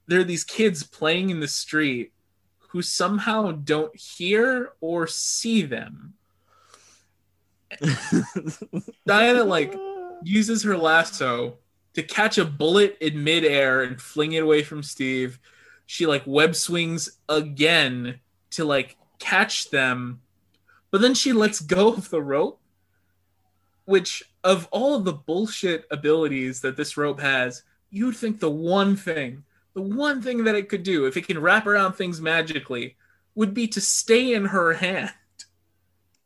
There are these kids playing in the street who somehow don't hear or see them. Diana like uses her lasso to catch a bullet in midair and fling it away from Steve. She like web swings again to like catch them, but then she lets go of the rope, which of all of the bullshit abilities that this rope has, you'd think the one thing, the one thing that it could do if it can wrap around things magically would be to stay in her hand.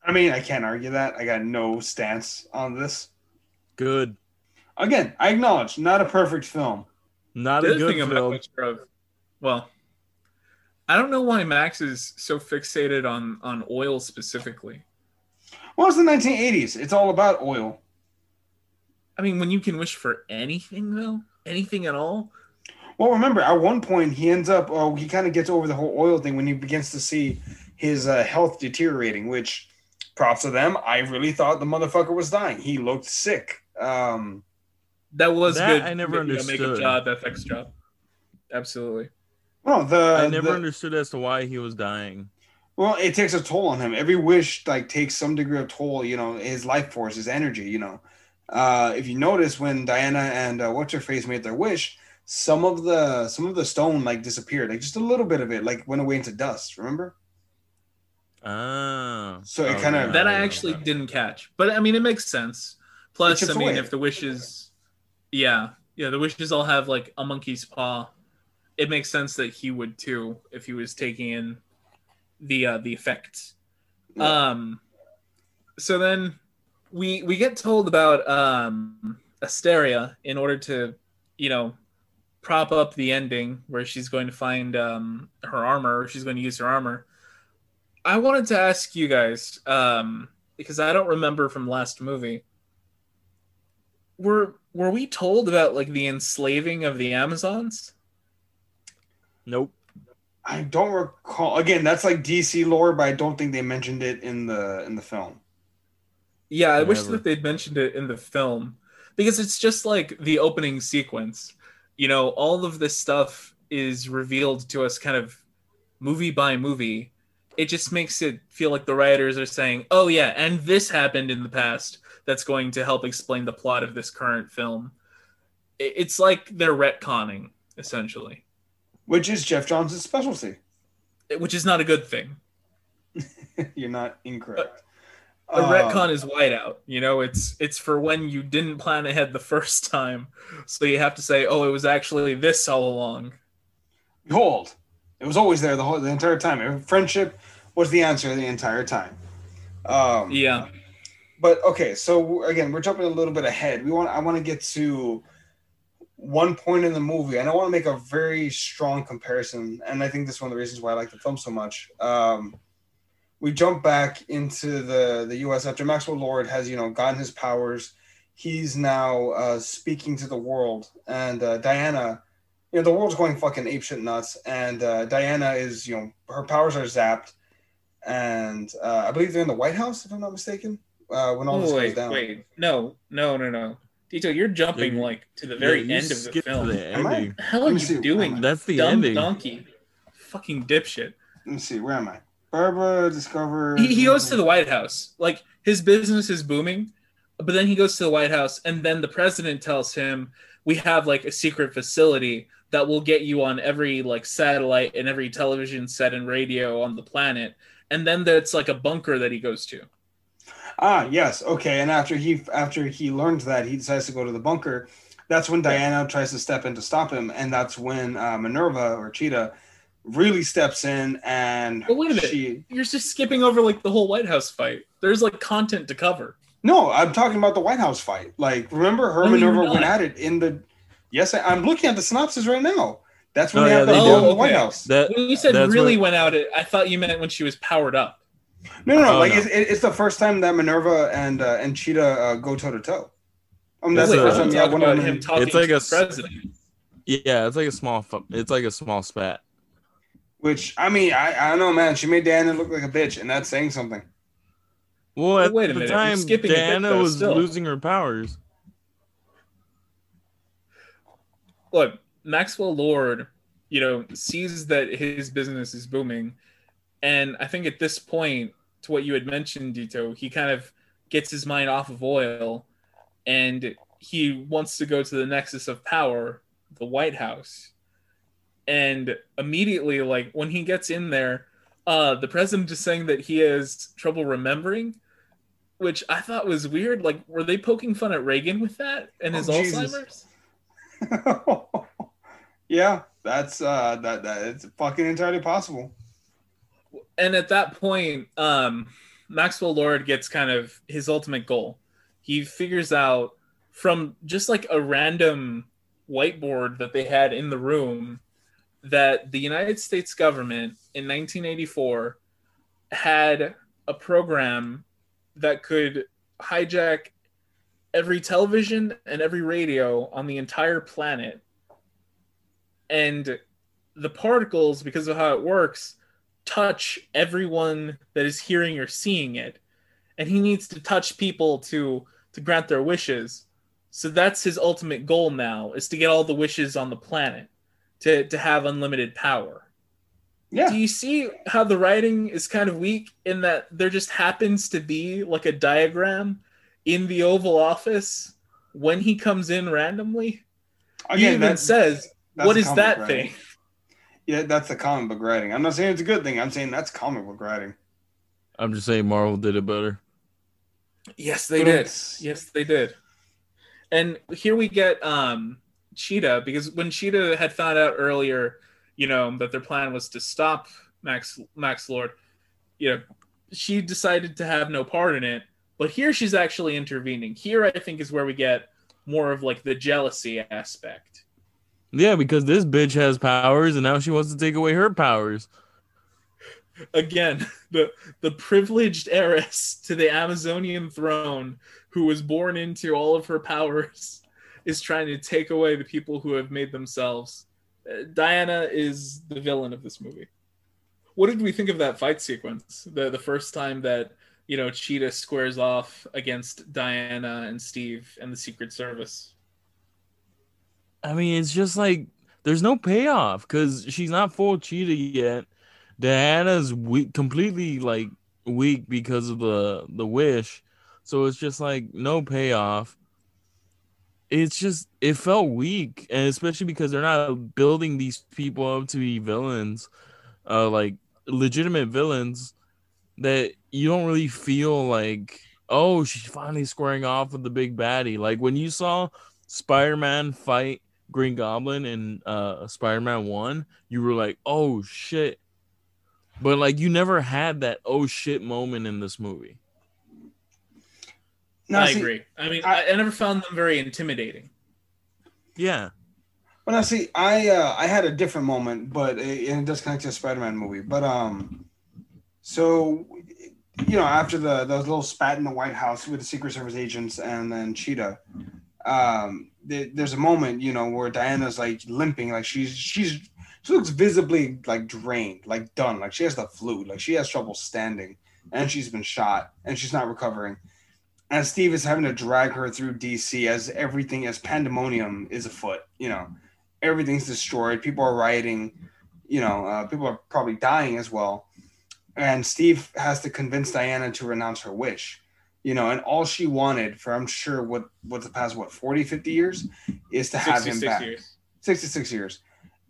I mean, I can't argue that. I got no stance on this. Good. Again, I acknowledge, not a perfect film. Not a good film. Of, well, I don't know why Max is so fixated on, on oil specifically. Well, it's the nineteen eighties. It's all about oil. I mean, when you can wish for anything, though? Anything at all? Well, remember, at one point, he ends up, oh, he kind of gets over the whole oil thing when he begins to see his uh, health deteriorating, which... props to them. I really thought the motherfucker was dying. He looked sick. Um, that was that good. I never understood. Make a job, F X job. Absolutely. Well, the I never the, understood as to why he was dying. Well, it takes a toll on him. Every wish like takes some degree of toll. You know, his life force, his energy. You know, uh, if you notice when Diana and uh, what's her face made their wish, some of the some of the stone like disappeared, like just a little bit of it, like went away into dust. Remember? Oh, so it kind of that I actually didn't catch, but I mean it makes sense. Plus, I mean, away. if the wishes, yeah, yeah, the wishes all have like a monkey's paw. It makes sense that he would too if he was taking in the uh, the effects. Yeah. Um, so then we we get told about um, Asteria in order to you know prop up the ending where she's going to find um, her armor. Or she's going to use her armor. I wanted to ask you guys, um, because I don't remember from last movie. Were were we told about like the enslaving of the Amazons? Nope. I don't recall. Again, that's like D C lore, but I don't think they mentioned it in the in the film. Yeah, I Never. wish that they'd mentioned it in the film. Because it's just like the opening sequence. You know, all of this stuff is revealed to us kind of movie by movie. It just makes it feel like the writers are saying, oh, yeah, and this happened in the past that's going to help explain the plot of this current film. It's like they're retconning, essentially. Which is Geoff Johns' specialty. Which is not a good thing. You're not incorrect. A, a um, retcon is whiteout. You know, it's it's for when you didn't plan ahead the first time. So you have to say, oh, it was actually this all along. Behold. It was always there the whole the entire time. Friendship was the answer the entire time. Um, yeah. But okay, so again, we're jumping a little bit ahead. We want I want to get to one point in the movie, and I want to make a very strong comparison. And I think that's one of the reasons why I like the film so much. Um, we jump back into the the U S after Maxwell Lord has you know gotten his powers. He's now uh, speaking to the world, and uh, Diana. You know, the world's going fucking apeshit nuts, and uh, Diana is, you know, her powers are zapped, and uh, I believe they're in the White House, if I'm not mistaken, uh, when all oh, this wait, goes down. Wait, no, no, no, no. Dito, you're jumping, you're, like, to the very yeah, end of the film. The am I? What the hell are you see, doing? That's the Dumb ending. Donkey. Fucking dipshit. Let me see, where am I? Barbara discovers... He, he goes to the White House. Like, his business is booming, but then he goes to the White House, and then the president tells him, we have, like, a secret facility that will get you on every like satellite and every television set and radio on the planet. And then that's like a bunker that he goes to. ah, yes, okay. And after he after he learned that, he decides to go to the bunker. That's when Diana tries to step in to stop him, and that's when uh, Minerva or Cheetah really steps in. And but wait a minute, she... you're just skipping over like the whole White House fight. There's like content to cover. No, I'm talking about the White House fight. Like, remember her and no, Minerva went at it in the. Yes, I, I'm looking at the synopsis right now. That's when oh, they yeah, had that oh, okay. in the White House. That, when you said really what... went out, it, I thought you meant when she was powered up. No, no, no. Oh, like no. It's, it's the first time that Minerva and uh, and Cheetah uh, go toe to toe. Um, that's the first time. Yeah, one of them talking it's like to a, the president. Yeah, it's like a small. It's like a small spat. Which I mean, I I don't know, man. She made Diana look like a bitch, and that's saying something. Well, at Wait a the minute. time, Diana bit, though, was still. losing her powers. Look, Maxwell Lord, you know, sees that his business is booming. And I think at this point, to what you had mentioned, Dito, he kind of gets his mind off of oil and he wants to go to the nexus of power, the White House. And immediately, like, when he gets in there, uh, the president is saying that he has trouble remembering, which I thought was weird. Like, were they poking fun at Reagan with that and his oh, Alzheimer's? Yeah, that's uh, that that it's fucking entirely possible. And at that point, um, Maxwell Lord gets kind of his ultimate goal. He figures out from just like a random whiteboard that they had in the room that the United States government in nineteen eighty-four had a program that could hijack every television and every radio on the entire planet. And the particles, because of how it works, touch everyone that is hearing or seeing it. And he needs to touch people to to grant their wishes. So that's his ultimate goal now, is to get all the wishes on the planet, to, to have unlimited power. Yeah. Do you see how the writing is kind of weak in that there just happens to be like a diagram in the Oval Office when he comes in randomly? Again, he even that, says, what is that writing. thing? Yeah, that's the comic book writing. I'm not saying it's a good thing. I'm saying that's comic book writing. I'm just saying Marvel did it better. Yes, they did. Yes, they did. And here we get um, Cheetah, because when Cheetah had found out earlier, you know, that their plan was to stop Max Max Lord, you know, she decided to have no part in it. But here she's actually intervening. Here, I think, is where we get more of like the jealousy aspect. Yeah, because this bitch has powers, and now she wants to take away her powers. Again, the the privileged heiress to the Amazonian throne, who was born into all of her powers, is trying to take away the people who have made themselves. Uh, Diana is the villain of this movie. What did we think of that fight sequence? The the first time that, you know, Cheetah squares off against Diana and Steve and the Secret Service. I mean, it's just like there's no payoff because she's not full Cheetah yet. Diana's weak, completely like weak because of the the wish, so it's just like no payoff. It's just it felt weak, and especially because they're not building these people up to be villains, uh, like legitimate villains that you don't really feel like, oh, she's finally squaring off with the big baddie. Like when you saw Spider-Man fight Green Goblin in uh, Spider-Man one, you were like, oh shit. But like you never had that oh shit moment in this movie. No, I see, agree. I mean, I, I never found them very intimidating. Yeah. Well, now see, I uh, I had a different moment, but it, and it does connect to a Spider-Man movie. But um, so you know, after the those little spat in the White House with the Secret Service agents and then Cheetah. Um, th- there's a moment, you know, where Diana's like limping, like she's she's she looks visibly like drained, like done, like she has the flu, like she has trouble standing, and she's been shot, and she's not recovering. And Steve is having to drag her through D C as everything, as pandemonium is afoot, you know, everything's destroyed, people are rioting, you know, uh, people are probably dying as well. And Steve has to convince Diana to renounce her wish. You know, and all she wanted for, I'm sure, what, what the past, what, forty, fifty years is to have him back. Years. sixty-six years.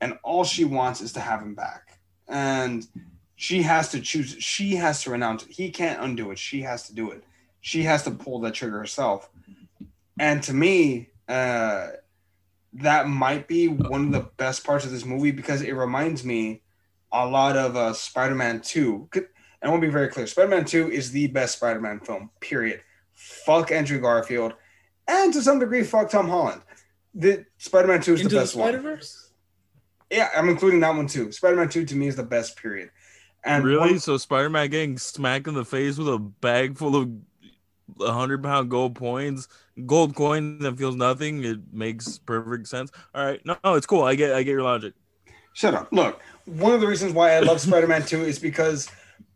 And all she wants is to have him back. And she has to choose. She has to renounce it. He can't undo it. She has to do it. she has to pull that trigger herself. And to me, uh, that might be one of the best parts of this movie, because it reminds me a lot of uh, Spider-Man two. And I want to be very clear. Spider-Man two is the best Spider-Man film, period. Fuck Andrew Garfield. And to some degree, fuck Tom Holland. The Spider-Man two is Into the best the Spider-Verse? One. Yeah, I'm including that one too. Spider-Man two to me is the best, period. And really? One, so Spider-Man getting smacked in the face with a bag full of one hundred pound gold coins, gold coin that feels nothing, it makes perfect sense. All right, no, no, it's cool. I get I get your logic. Shut up. Look, one of the reasons why I love Spider-Man two is because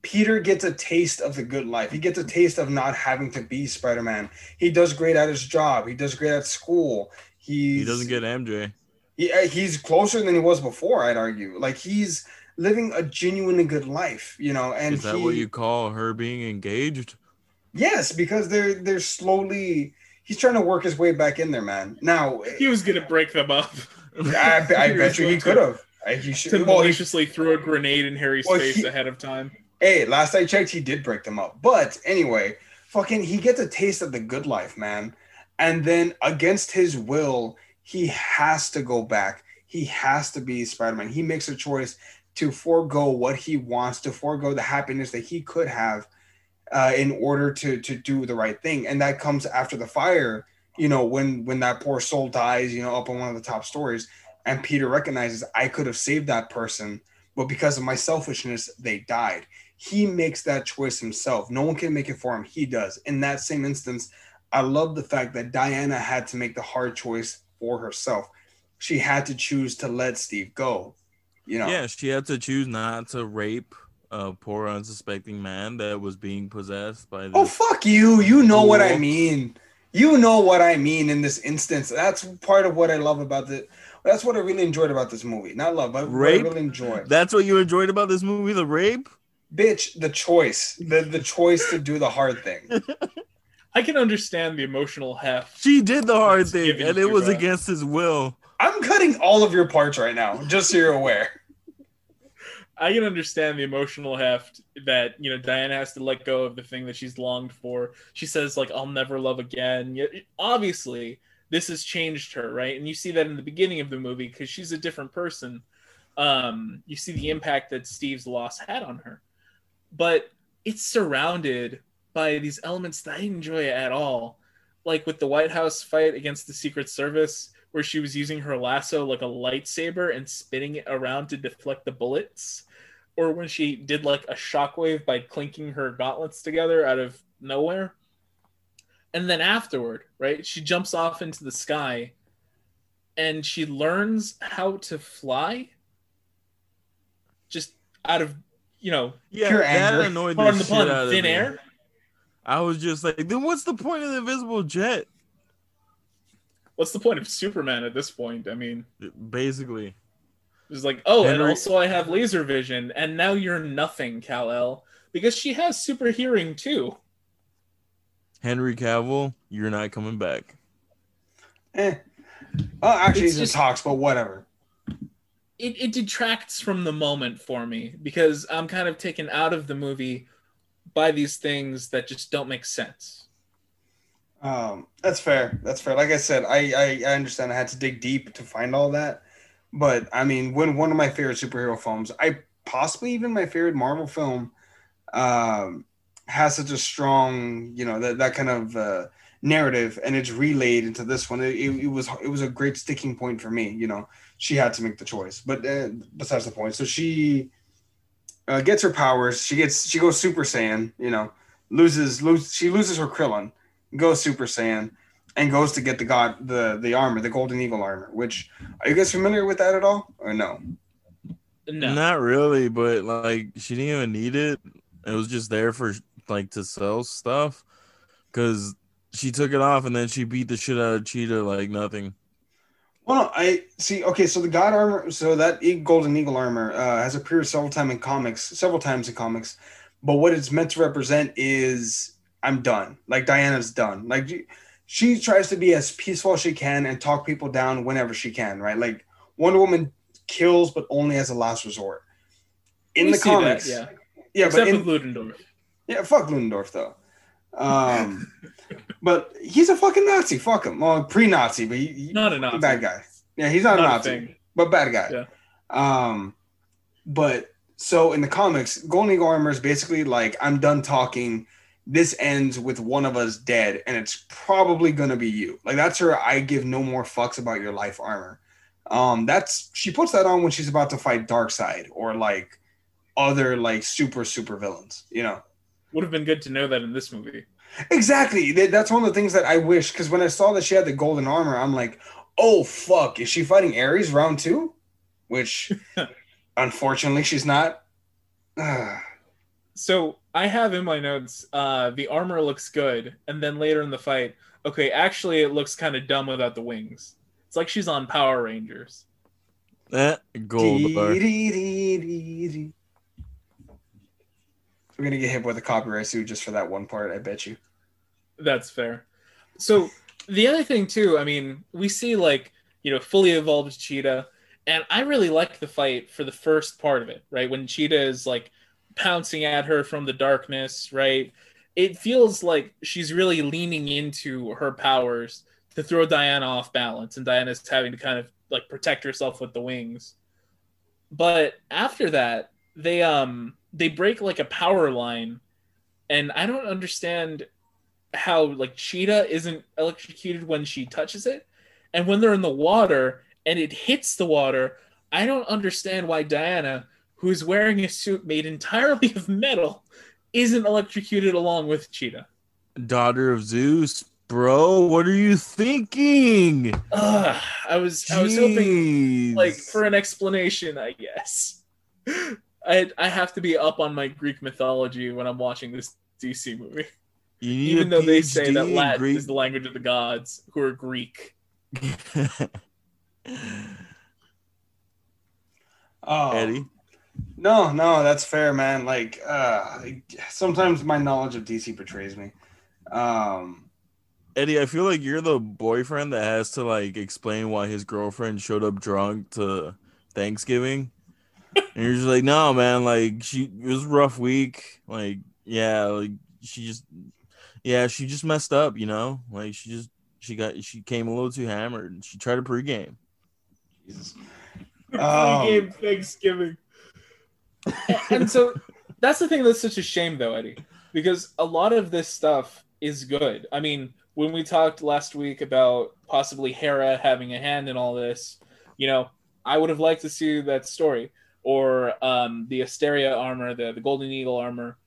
Peter gets a taste of the good life. He gets a taste of not having to be Spider-Man. He does great at his job. He does great at school. He's, he doesn't get M J. He, he's closer than he was before, I'd argue. Like, he's living a genuinely good life, you know. And is that he, what you call her being engaged? Yes, because they're they're slowly. He's trying to work his way back in there, man. Now he was gonna break them up. I, I bet you he could have. He should well, maliciously he, threw a grenade in Harry's well, face he, ahead of time. Hey, last I checked, he did break them up. But anyway, fucking, he gets a taste of the good life, man. And then against his will, he has to go back. He has to be Spider-Man. He makes a choice to forego what he wants, to forego the happiness that he could have uh, in order to to do the right thing. And that comes after the fire, you know, when, when that poor soul dies, you know, up on one of the top stories. And Peter recognizes, I could have saved that person, but because of my selfishness, they died. He makes that choice himself. No one can make it for him. He does. In that same instance, I love the fact that Diana had to make the hard choice for herself. She had to choose to let Steve go. You know? Yeah, she had to choose not to rape a poor unsuspecting man that was being possessed by the... Oh, fuck you. You know what I mean. You know what I mean in this instance. That's part of what I love about the... That's what I really enjoyed about this movie. Not love, but rape? What I really enjoyed. That's what you enjoyed about this movie, the rape? Bitch, the choice. The, the choice to do the hard thing. I can understand the emotional heft. She did the hard thing, and it was against his will. I'm cutting all of your parts right now, just so you're aware. I can understand the emotional heft that, you know, Diana has to let go of the thing that she's longed for. She says, like, I'll never love again. Yet, obviously, this has changed her, right? And you see that in the beginning of the movie, because she's a different person. Um, you see the impact that Steve's loss had on her. But it's surrounded by these elements that I didn't enjoy at all, like with the White House fight against the Secret Service, where she was using her lasso like a lightsaber and spinning it around to deflect the bullets, or when she did like a shockwave by clinking her gauntlets together out of nowhere. And then afterward, right, she jumps off into the sky and she learns how to fly just out of, you know, yeah, pure anger. That annoyed the shit out of me. Thin air. I was just like, then what's the point of the invisible jet? What's the point of Superman at this point? I mean, basically, it's like, oh, Henry- and also I have laser vision, and now you're nothing, Kal-El, because she has super hearing too. Henry Cavill, you're not coming back. Eh. Well, actually, it's he just talks, but whatever. It it detracts from the moment for me because I'm kind of taken out of the movie by these things that just don't make sense. Um, that's fair. That's fair. Like I said, I, I, I understand I had to dig deep to find all that. But, I mean, when one of my favorite superhero films, I possibly even my favorite Marvel film, um, has such a strong, you know, that, that kind of uh, narrative, and it's relayed into this one. It, it, it was it was a great sticking point for me, you know. She had to make the choice. But uh, besides the point, so she... Uh, gets her powers. She gets. She goes Super Saiyan. You know, loses. Lose. She loses her Krillin. Goes Super Saiyan, and goes to get the god the the armor, the Golden Eagle armor. Which, are you guys familiar with that at all, or no? No, not really. But like, she didn't even need it. It was just there for like to sell stuff. Cause she took it off, and then she beat the shit out of Cheetah like nothing. Well, I see. Okay, so the God armor, so that Golden Eagle armor uh, has appeared several times in comics, several times in comics. But what it's meant to represent is, I'm done. Like Diana's done. Like she, she tries to be as peaceful as she can and talk people down whenever she can. Right? Like Wonder Woman kills, but only as a last resort. In we the comics, that, yeah, yeah, except but in, for Ludendorff. Yeah, fuck Ludendorff though. Um, but he's a fucking Nazi. Fuck him. Well, pre-Nazi, but he, he, not a Nazi. Bad guy. Yeah, he's not, not a Nazi, a but bad guy. Yeah. Um, but so in the comics, Golden Eagle armor is basically like, I'm done talking. This ends with one of us dead, and it's probably going to be you. Like, that's her I give no more fucks about your life armor. Um, that's she puts that on when she's about to fight Darkseid or like other like super super villains, you know. Would have been good to know that in this movie. Exactly. That's one of the things that I wish, because when I saw that she had the golden armor, I'm like, oh fuck, is she fighting Ares round two? Which unfortunately she's not. So I have in my notes, uh, the armor looks good, and then later in the fight, okay, actually it looks kind of dumb without the wings. It's like she's on Power Rangers. That eh, gold bar. We're gonna get hit with a copyright suit just for that one part, I bet you. That's fair. So the other thing too, I mean, we see like, you know, fully evolved Cheetah, and I really liked the fight for the first part of it, right? When Cheetah is like pouncing at her from the darkness, right? It feels like she's really leaning into her powers to throw Diana off balance, and Diana's having to kind of like protect herself with the wings. But after that, they um they break like a power line, and I don't understand how like Cheetah isn't electrocuted when she touches it, and when they're in the water and it hits the water, I don't understand why Diana, who's wearing a suit made entirely of metal, isn't electrocuted along with Cheetah. Daughter of Zeus. Bro, what are you thinking? Uh, I was Jeez. I was hoping like for an explanation, I guess. I I have to be up on my Greek mythology when I'm watching this D C movie. Even though they say that Latin Greek is the language of the gods, who are Greek. Oh, Eddie? No, no, that's fair, man. Like uh, sometimes my knowledge of D C betrays me. Um Eddie, I feel like you're the boyfriend that has to like explain why his girlfriend showed up drunk to Thanksgiving, and you're just like, "No, man, like she it was a rough week. Like, yeah, like she just, yeah, she just messed up, you know. Like she just, she got, she came a little too hammered, and she tried a pregame. Jesus, pregame um, Thanksgiving. And so that's the thing that's such a shame, though, Eddie, because a lot of this stuff is good. I mean, when we talked last week about possibly Hera having a hand in all this, you know, I would have liked to see that story, or um, the Asteria armor, the, the Golden Eagle armor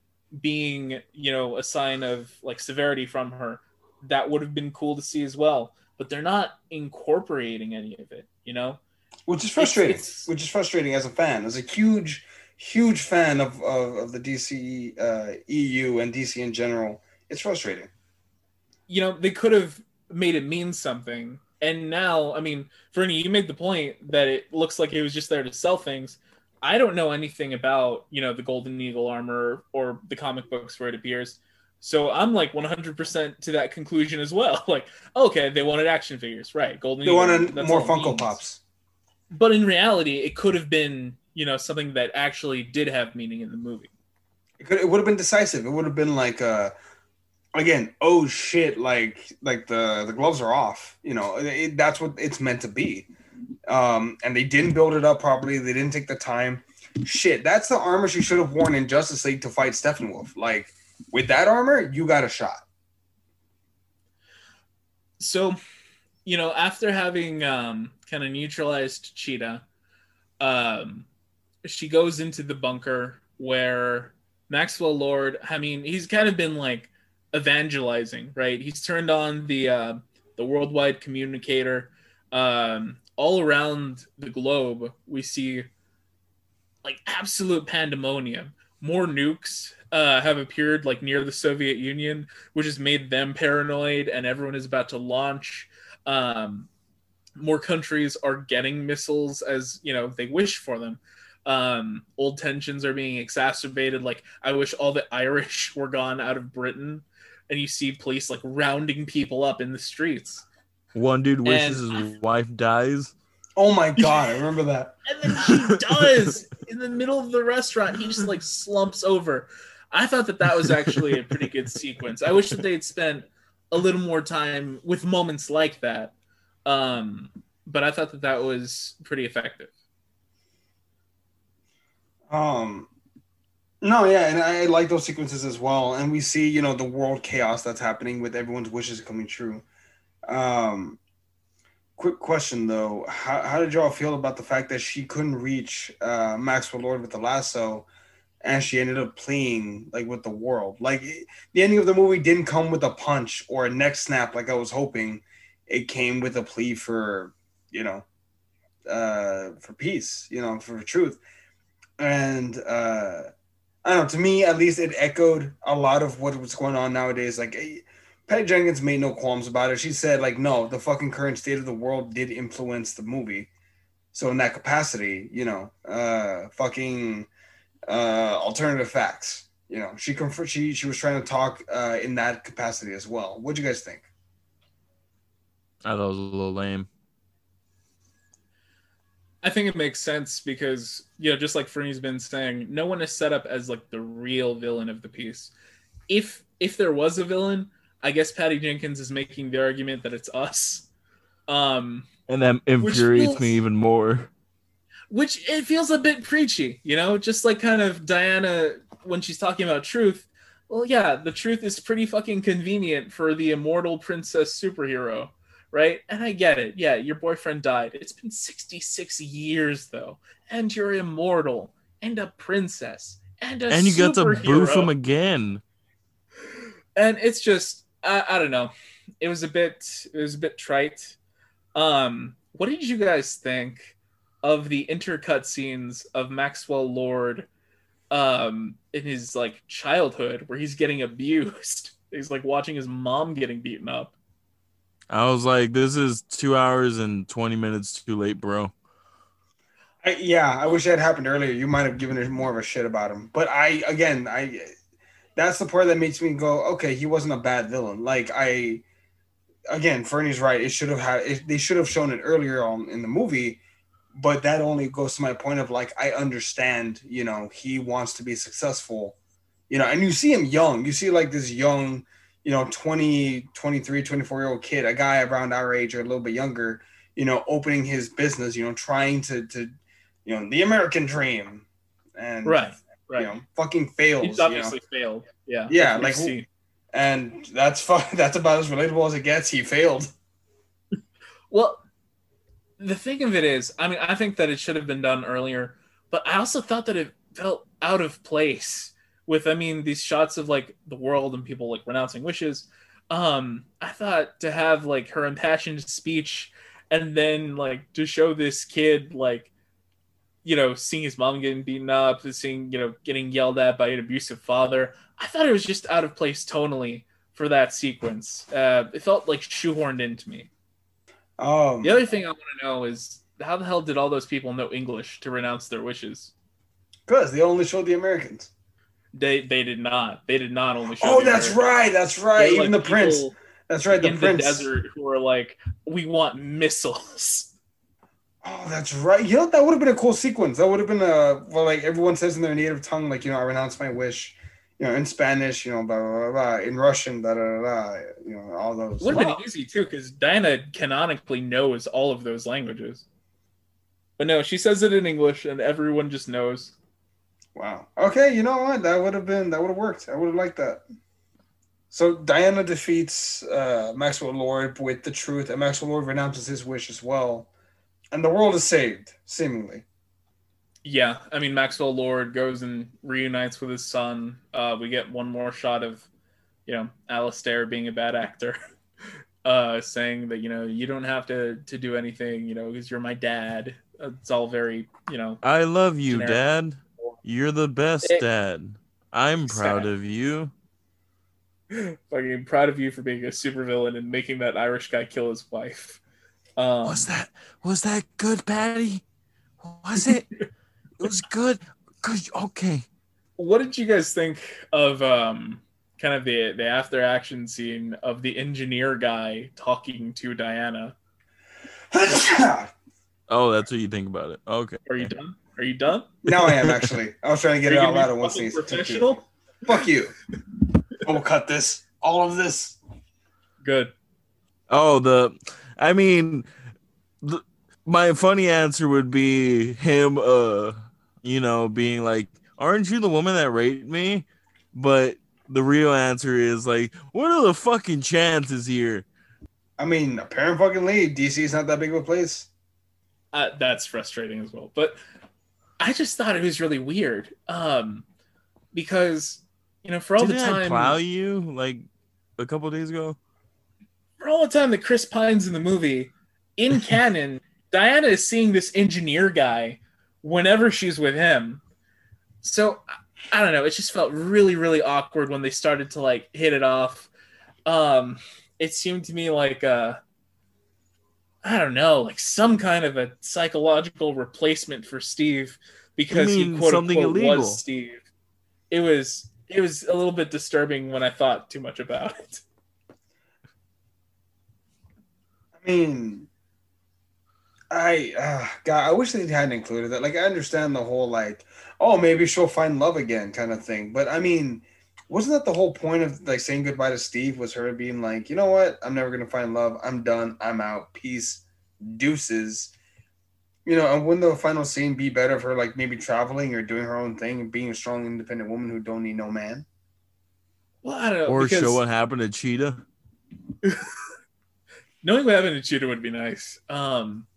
being, you know, a sign of like severity from her. That would have been cool to see as well, but they're not incorporating any of it, you know? Which is frustrating, it's, it's, which is frustrating as a fan, as a huge, huge fan of, of, of the D C uh, E U and D C in general. It's frustrating. You know, they could have made it mean something. And now, I mean, Fernie, you made the point that it looks like it was just there to sell things. I don't know anything about, you know, the Golden Eagle armor or the comic books where it appears. So I'm like one hundred percent to that conclusion as well. Like, okay, they wanted action figures, right? Golden Eagle. They wanted Eagle, more Funko Pops. But in reality, it could have been, you know, something that actually did have meaning in the movie. It, could, it would have been decisive. It would have been like a... Again, oh shit! Like, like the, the gloves are off. You know, it, that's what it's meant to be. Um, and they didn't build it up properly. They didn't take the time. Shit, that's the armor she should have worn in Justice League to fight Steppenwolf. Like, with that armor, you got a shot. So, you know, after having um, kind of neutralized Cheetah, um, she goes into the bunker where Maxwell Lord. I mean, he's kind of been like evangelizing, right? He's turned on the uh, the worldwide communicator. Um, all around the globe, we see like absolute pandemonium. More nukes uh, have appeared like near the Soviet Union, which has made them paranoid, and everyone is about to launch. Um, more countries are getting missiles as, you know, they wish for them. Um, old tensions are being exacerbated. Like, I wish all the Irish were gone out of Britain. And you see police like rounding people up in the streets. One dude wishes and, his wife dies. Oh my god, I remember that. And then she does in the middle of the restaurant. He just like slumps over. I thought that that was actually a pretty good sequence. I wish that they'd spent a little more time with moments like that. Um, but I thought that that was pretty effective. Um, no, yeah, and I like those sequences as well. And we see, you know, the world chaos that's happening with everyone's wishes coming true. Um, quick question though, how, how did y'all feel about the fact that she couldn't reach uh, Maxwell Lord with the lasso, and she ended up pleading like with the world? Like the ending of the movie didn't come with a punch or a neck snap, like I was hoping. It came with a plea for, you know, uh, for peace, you know, for truth. And uh, I don't know, to me, at least it echoed a lot of what was going on nowadays. Like Patty Jenkins made no qualms about it. She said like, no, the fucking current state of the world did influence the movie. So in that capacity, you know, uh, fucking uh, alternative facts, you know, she, confer- she, she was trying to talk uh, in that capacity as well. What'd you guys think? I thought it was a little lame. I think it makes sense because, you know, just like Fernie's been saying, no one is set up as like the real villain of the piece. If if there was a villain, I guess Patty Jenkins is making the argument that it's us. Um, and that infuriates feels, me even more. Which it feels a bit preachy, you know, just like kind of Diana when she's talking about truth. Well, yeah, the truth is pretty fucking convenient for the immortal princess superhero. Right? And I get it. Yeah, your boyfriend died. It's been sixty-six years, though. And you're immortal. And a princess. And a superhero. And you got to boof him again. And it's just, I, I don't know. It was a bit, it was a bit trite. Um, what did you guys think of the intercut scenes of Maxwell Lord um, in his, like, childhood where he's getting abused? He's, like, watching his mom getting beaten up. I was like, this is two hours and twenty minutes too late, bro. I, yeah, I wish that happened earlier. You might have given it more of a shit about him. But I, again, I that's the part that makes me go, okay, he wasn't a bad villain. Like, I, again, Fernie's right. It should have had, it, they should have shown it earlier on in the movie. But that only goes to my point of, like, I understand, you know, he wants to be successful. You know, and you see him young. You see, like, this young, you know, twenty, twenty-three, twenty-four-year-old kid, a guy around our age or a little bit younger, you know, opening his business, you know, trying to, to you know, the American dream. And, right, right. You know, fucking fails. He's obviously you know? failed. Yeah. Yeah, like, seen. and that's fu- that's about as relatable as it gets. He failed. Well, the thing of it is, I mean, I think that it should have been done earlier, but I also thought that it felt out of place. With, I mean, these shots of, like, the world and people, like, renouncing wishes. Um, I thought to have, like, her impassioned speech and then, like, to show this kid, like, you know, seeing his mom getting beaten up, seeing, you know, getting yelled at by an abusive father. I thought it was just out of place tonally for that sequence. Uh, it felt, like, shoehorned into me. Um, the other thing I want to know is how the hell did all those people know English to renounce their wishes? Because they only showed the Americans. They they did not. They did not only show. Oh, that's America. right. That's right. Even like the prince. That's right. The in prince. The desert who are like, we want missiles. Oh, that's right. You know, that would have been a cool sequence. That would have been a, well, like everyone says in their native tongue, like, you know, I renounce my wish. You know, in Spanish, you know, blah, blah, blah, blah. In Russian, blah, blah, blah. You know, all those. It would have been wow. easy, too, because Diana canonically knows all of those languages. But no, she says it in English and everyone just knows. Wow. Okay, you know what? That would have been, that would have worked. I would have liked that. So Diana defeats uh, Maxwell Lord with the truth, and Maxwell Lord renounces his wish as well. And the world is saved, seemingly. Yeah, I mean, Maxwell Lord goes and reunites with his son. Uh, we get one more shot of, you know, Alistair being a bad actor, uh, saying that, you know, you don't have to, to do anything, you know, because you're my dad. It's all very, you know. I love you, generic. Dad. You're the best, Dad. I'm proud of you. Fucking proud of you for being a supervillain and making that Irish guy kill his wife. Um, was that was that good, Patty? Was it? It was good. Good. Okay. What did you guys think of um, kind of the the after action scene of the engineer guy talking to Diana? Oh, that's what you think about it. Okay. Are you done? Are you done? No, I am actually. I was trying to get it out loud at once. Professional? Fuck you. We'll cut this. All of this. Good. Oh, the... I mean... The, my funny answer would be him, uh, you know, being like, aren't you the woman that raped me? But the real answer is like, what are the fucking chances here? I mean, apparently fucking lead. D C is not that big of a place. Uh, that's frustrating as well. But I just thought it was really weird. Um, because, you know, for all Didn't the time... I plow you, like, a couple of days ago? For all the time that Chris Pine's in the movie, in canon... Diana is seeing this engineer guy whenever she's with him. So, I don't know. It just felt really, really awkward when they started to, like, hit it off. Um, it seemed to me like, a, I don't know, like some kind of a psychological replacement for Steve because I mean, he, quote, something unquote, illegal. Was Steve. It was, it was a little bit disturbing when I thought too much about it. I mean... I uh, God, I wish they hadn't included that. Like, I understand the whole like, oh, maybe she'll find love again kind of thing. But I mean, wasn't that the whole point of like saying goodbye to Steve was her being like, you know what, I'm never gonna find love. I'm done. I'm out. Peace, deuces. You know, and wouldn't the final scene be better of her like maybe traveling or doing her own thing and being a strong, independent woman who don't need no man? Well, I don't know. Or because... show what happened to Cheetah. Knowing what happened to Cheetah would be nice. Um.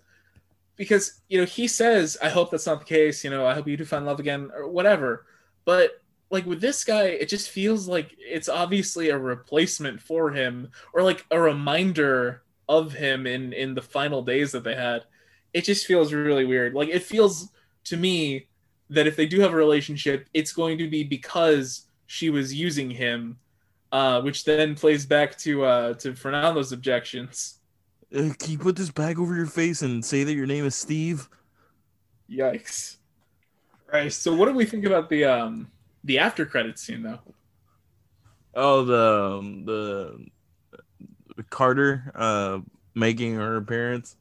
Because, you know, he says, I hope that's not the case. You know, I hope you do find love again or whatever. But, like, with this guy, it just feels like it's obviously a replacement for him or, like, a reminder of him in, in the final days that they had. It just feels really weird. Like, it feels to me that if they do have a relationship, it's going to be because she was using him, uh, which then plays back to uh, to Fernando's objections. Uh, can you put this bag over your face and say that your name is Steve? Yikes. All right, so what do we think about the um the after credits scene though? Oh, the um, the, the Carter uh making her appearance.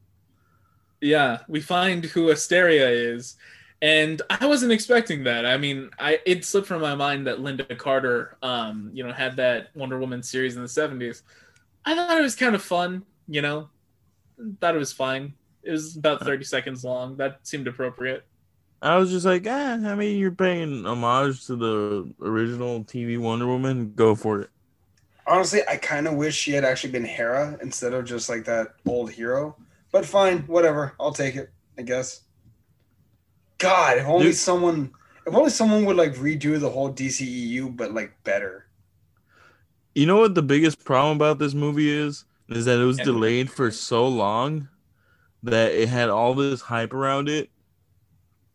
Yeah, we find who Asteria is, and I wasn't expecting that. I mean, I it slipped from my mind that Linda Carter um you know had that Wonder Woman series in the seventies. I thought it was kind of fun, you know. Thought it was fine. It was about thirty seconds long. That seemed appropriate. I was just like, ah, I mean, you're paying homage to the original T V Wonder Woman. Go for it. Honestly, I kind of wish she had actually been Hera instead of just like that old hero. But fine, whatever. I'll take it, I guess. God, if only Dude. someone, if only someone would like redo the whole D C E U, but like better. You know what the biggest problem about this movie is? Is that it was delayed for so long that it had all this hype around it.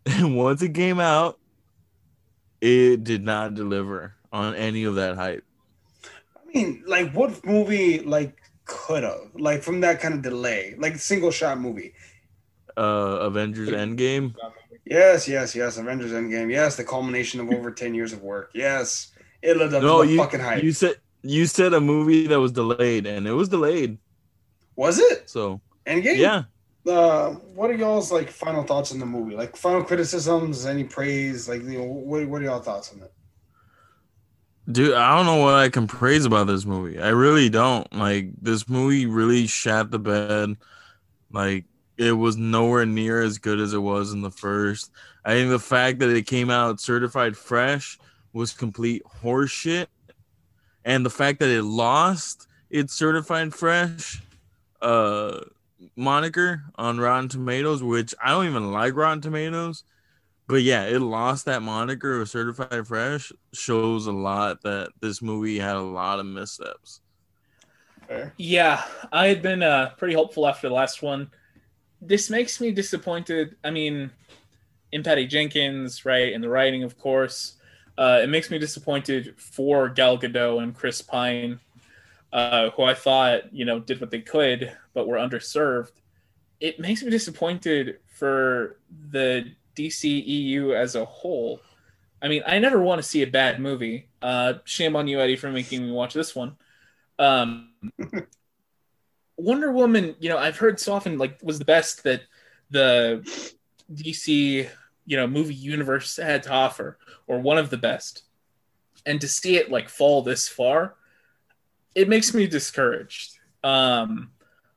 And once it came out, it did not deliver on any of that hype. I mean, like, what movie, like, could have? Like, from that kind of delay? Like, single-shot movie. Uh, Avengers Endgame? Yes, yes, yes. Avengers Endgame. Yes, the culmination of over ten years of work. Yes. It lived up no, to the you, fucking hype. You said... You said a movie that was delayed, and it was delayed. Was it? So Endgame? Yeah. Uh, what are y'all's like final thoughts on the movie? Like final criticisms, any praise? Like, you know, what what are y'all thoughts on it? Dude, I don't know what I can praise about this movie. I really don't. Like, this movie really shat the bed. Like, it was nowhere near as good as it was in the first. I think the fact that it came out certified fresh was complete horseshit. And the fact that it lost its Certified Fresh uh, moniker on Rotten Tomatoes, which I don't even like Rotten Tomatoes. But yeah, it lost that moniker of Certified Fresh shows a lot that this movie had a lot of missteps. Yeah, I had been uh, pretty hopeful after the last one. This makes me disappointed. I mean, in Patty Jenkins, right, in the writing, of course. Uh, it makes me disappointed for Gal Gadot and Chris Pine, uh, who I thought, you know, did what they could, but were underserved. It makes me disappointed for the D C E U as a whole. I mean, I never want to see a bad movie. Uh, shame on you, Eddie, for making me watch this one. Um, Wonder Woman, you know, I've heard so often, like, was the best that the D C, you know, movie universe had to offer, or one of the best. and to see it like fall this far, it makes me discouraged. Um,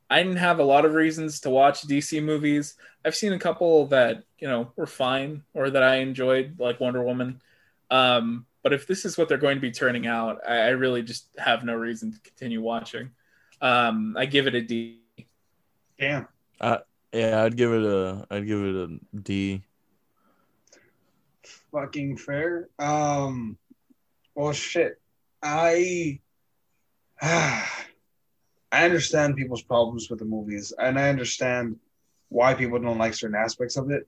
I didn't have a lot of reasons to watch D C movies. I've seen a couple that, you know, were fine or that I enjoyed, like Wonder Woman. Um, but if this is what they're going to be turning out, I, I really just have no reason to continue watching. Um, I give it a D. Damn. Uh, yeah, I'd give it a, I'd give it a D. Fucking fair. Um, well, shit. I, ah, I understand people's problems with the movies, and I understand why people don't like certain aspects of it.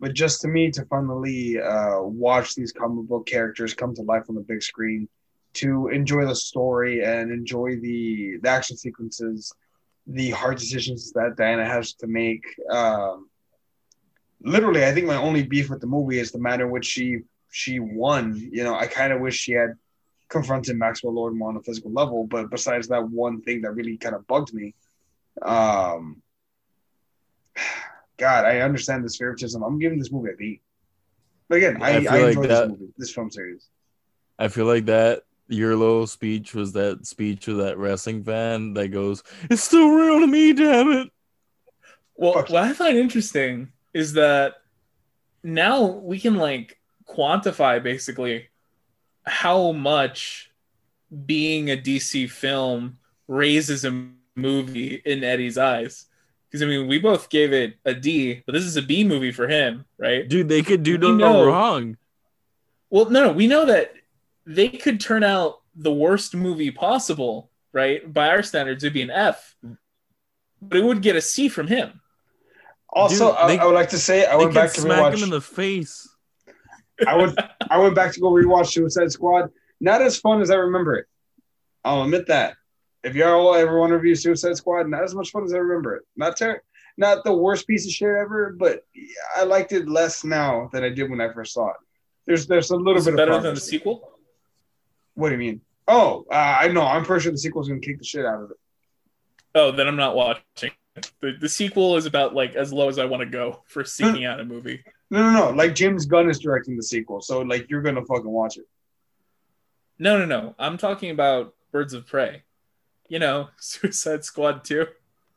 But just to me, to finally uh, watch these comic book characters come to life on the big screen, to enjoy the story and enjoy the, the action sequences, the hard decisions that Diana has to make. Um, literally, I think my only beef with the movie is the manner in which she she won. You know, I kind of wish she had confronted Maxwell Lord more on a physical level, but besides that one thing that really kind of bugged me, um, God, I understand this favoritism. I'm giving this movie a B. But again, I, I, I enjoyed like this movie, this film series. I feel like that Yurlo speech was that speech of that wrestling fan that goes, "It's still real to me, damn it." Well, Fuck. What I find interesting is that now we can like quantify basically how much being a D C film raises a movie in Eddie's eyes. Because, I mean, we both gave it a D, but this is a B movie for him, right? Dude, they could do no, no wrong. Well, no, no, we know that they could turn out the worst movie possible, right? By our standards, it'd be an F. But it would get a C from him. Also, Dude, they, I, I would like to say I went back to smack rewatch. Him in the face. I would. I went back to go rewatch Suicide Squad. Not as fun as I remember it. I'll admit that. If y'all ever want to review Suicide Squad, not as much fun as I remember it. Not ter- not the worst piece of shit ever, but I liked it less now than I did when I first saw it. There's there's a little it's bit better of better than the sequel. What do you mean? Oh, uh, I know. I'm pretty sure the sequel's gonna kick the shit out of it. Oh, then I'm not watching. The, the sequel is about like as low as I want to go for seeking out a movie. No, no, no. Like James Gunn is directing the sequel, so like you're gonna fucking watch it. No, no, no. I'm talking about Birds of Prey. You know, Suicide Squad two.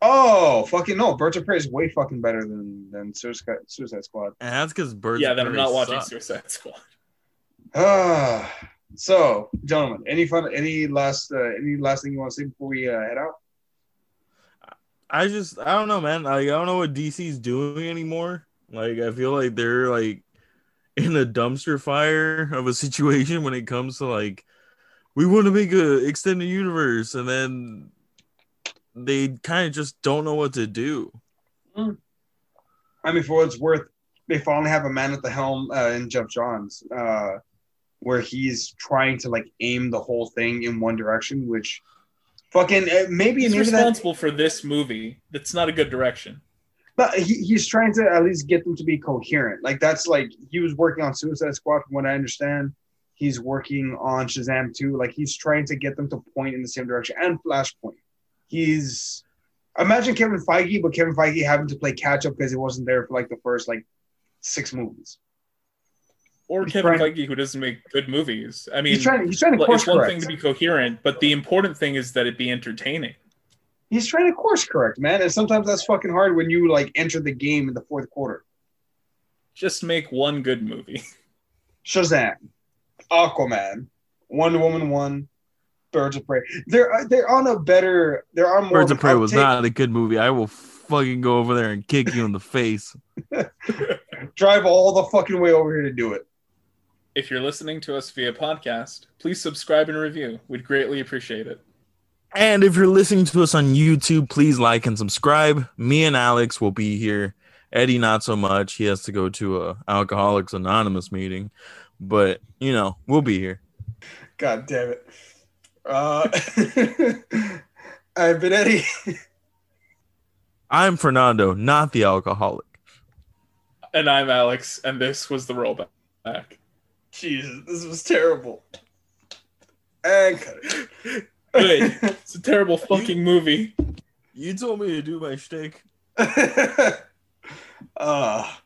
Oh, fucking no. Birds of Prey is way fucking better than, than Suicide, Suicide Squad. And that's because Birds yeah, of Prey Yeah, then I'm not watching suck. Suicide Squad. Uh, so, gentlemen, any fun, any last uh, any last thing you want to say before we uh, head out? I just, I don't know, man. Like, I don't know what D C's doing anymore. Like, I feel like they're, like, in a dumpster fire of a situation when it comes to, like, we want to make an extended universe, and then they kind of just don't know what to do. I mean, for what it's worth, they finally have a man at the helm uh, in Geoff Johns, uh, where he's trying to like aim the whole thing in one direction, which fucking uh, maybe he's maybe responsible that... for this movie. That's not a good direction. But he, he's trying to at least get them to be coherent. Like that's like he was working on Suicide Squad, from what I understand. He's working on Shazam two. Like, he's trying to get them to point in the same direction. And Flashpoint. He's... Imagine Kevin Feige, but Kevin Feige having to play catch-up because he wasn't there for, like, the first, like, six movies. Or he's Kevin trying... Feige, who doesn't make good movies. I mean, he's trying, he's trying to course it's one correct. Thing to be coherent, but the important thing is that it be entertaining. He's trying to course correct, man. And sometimes that's fucking hard when you, like, enter the game in the fourth quarter. Just make one good movie. Shazam. Aquaman, Wonder Woman one, Birds of Prey. They're they're on a better. There are more. Birds of Prey was not a good movie. I will fucking go over there and kick you in the face. Drive all the fucking way over here to do it. If you're listening to us via podcast, please subscribe and review. We'd greatly appreciate it. And if you're listening to us on YouTube, please like and subscribe. Me and Alex will be here. Eddie, not so much. He has to go to a Alcoholics Anonymous meeting. But, you know, we'll be here. God damn it. Uh, I've been Eddie. I'm Fernando, not the alcoholic. And I'm Alex, and this was the rollback. Jesus, this was terrible. And cut it. Good. It's a terrible fucking you, movie. You told me to do my shtick. Ah. uh.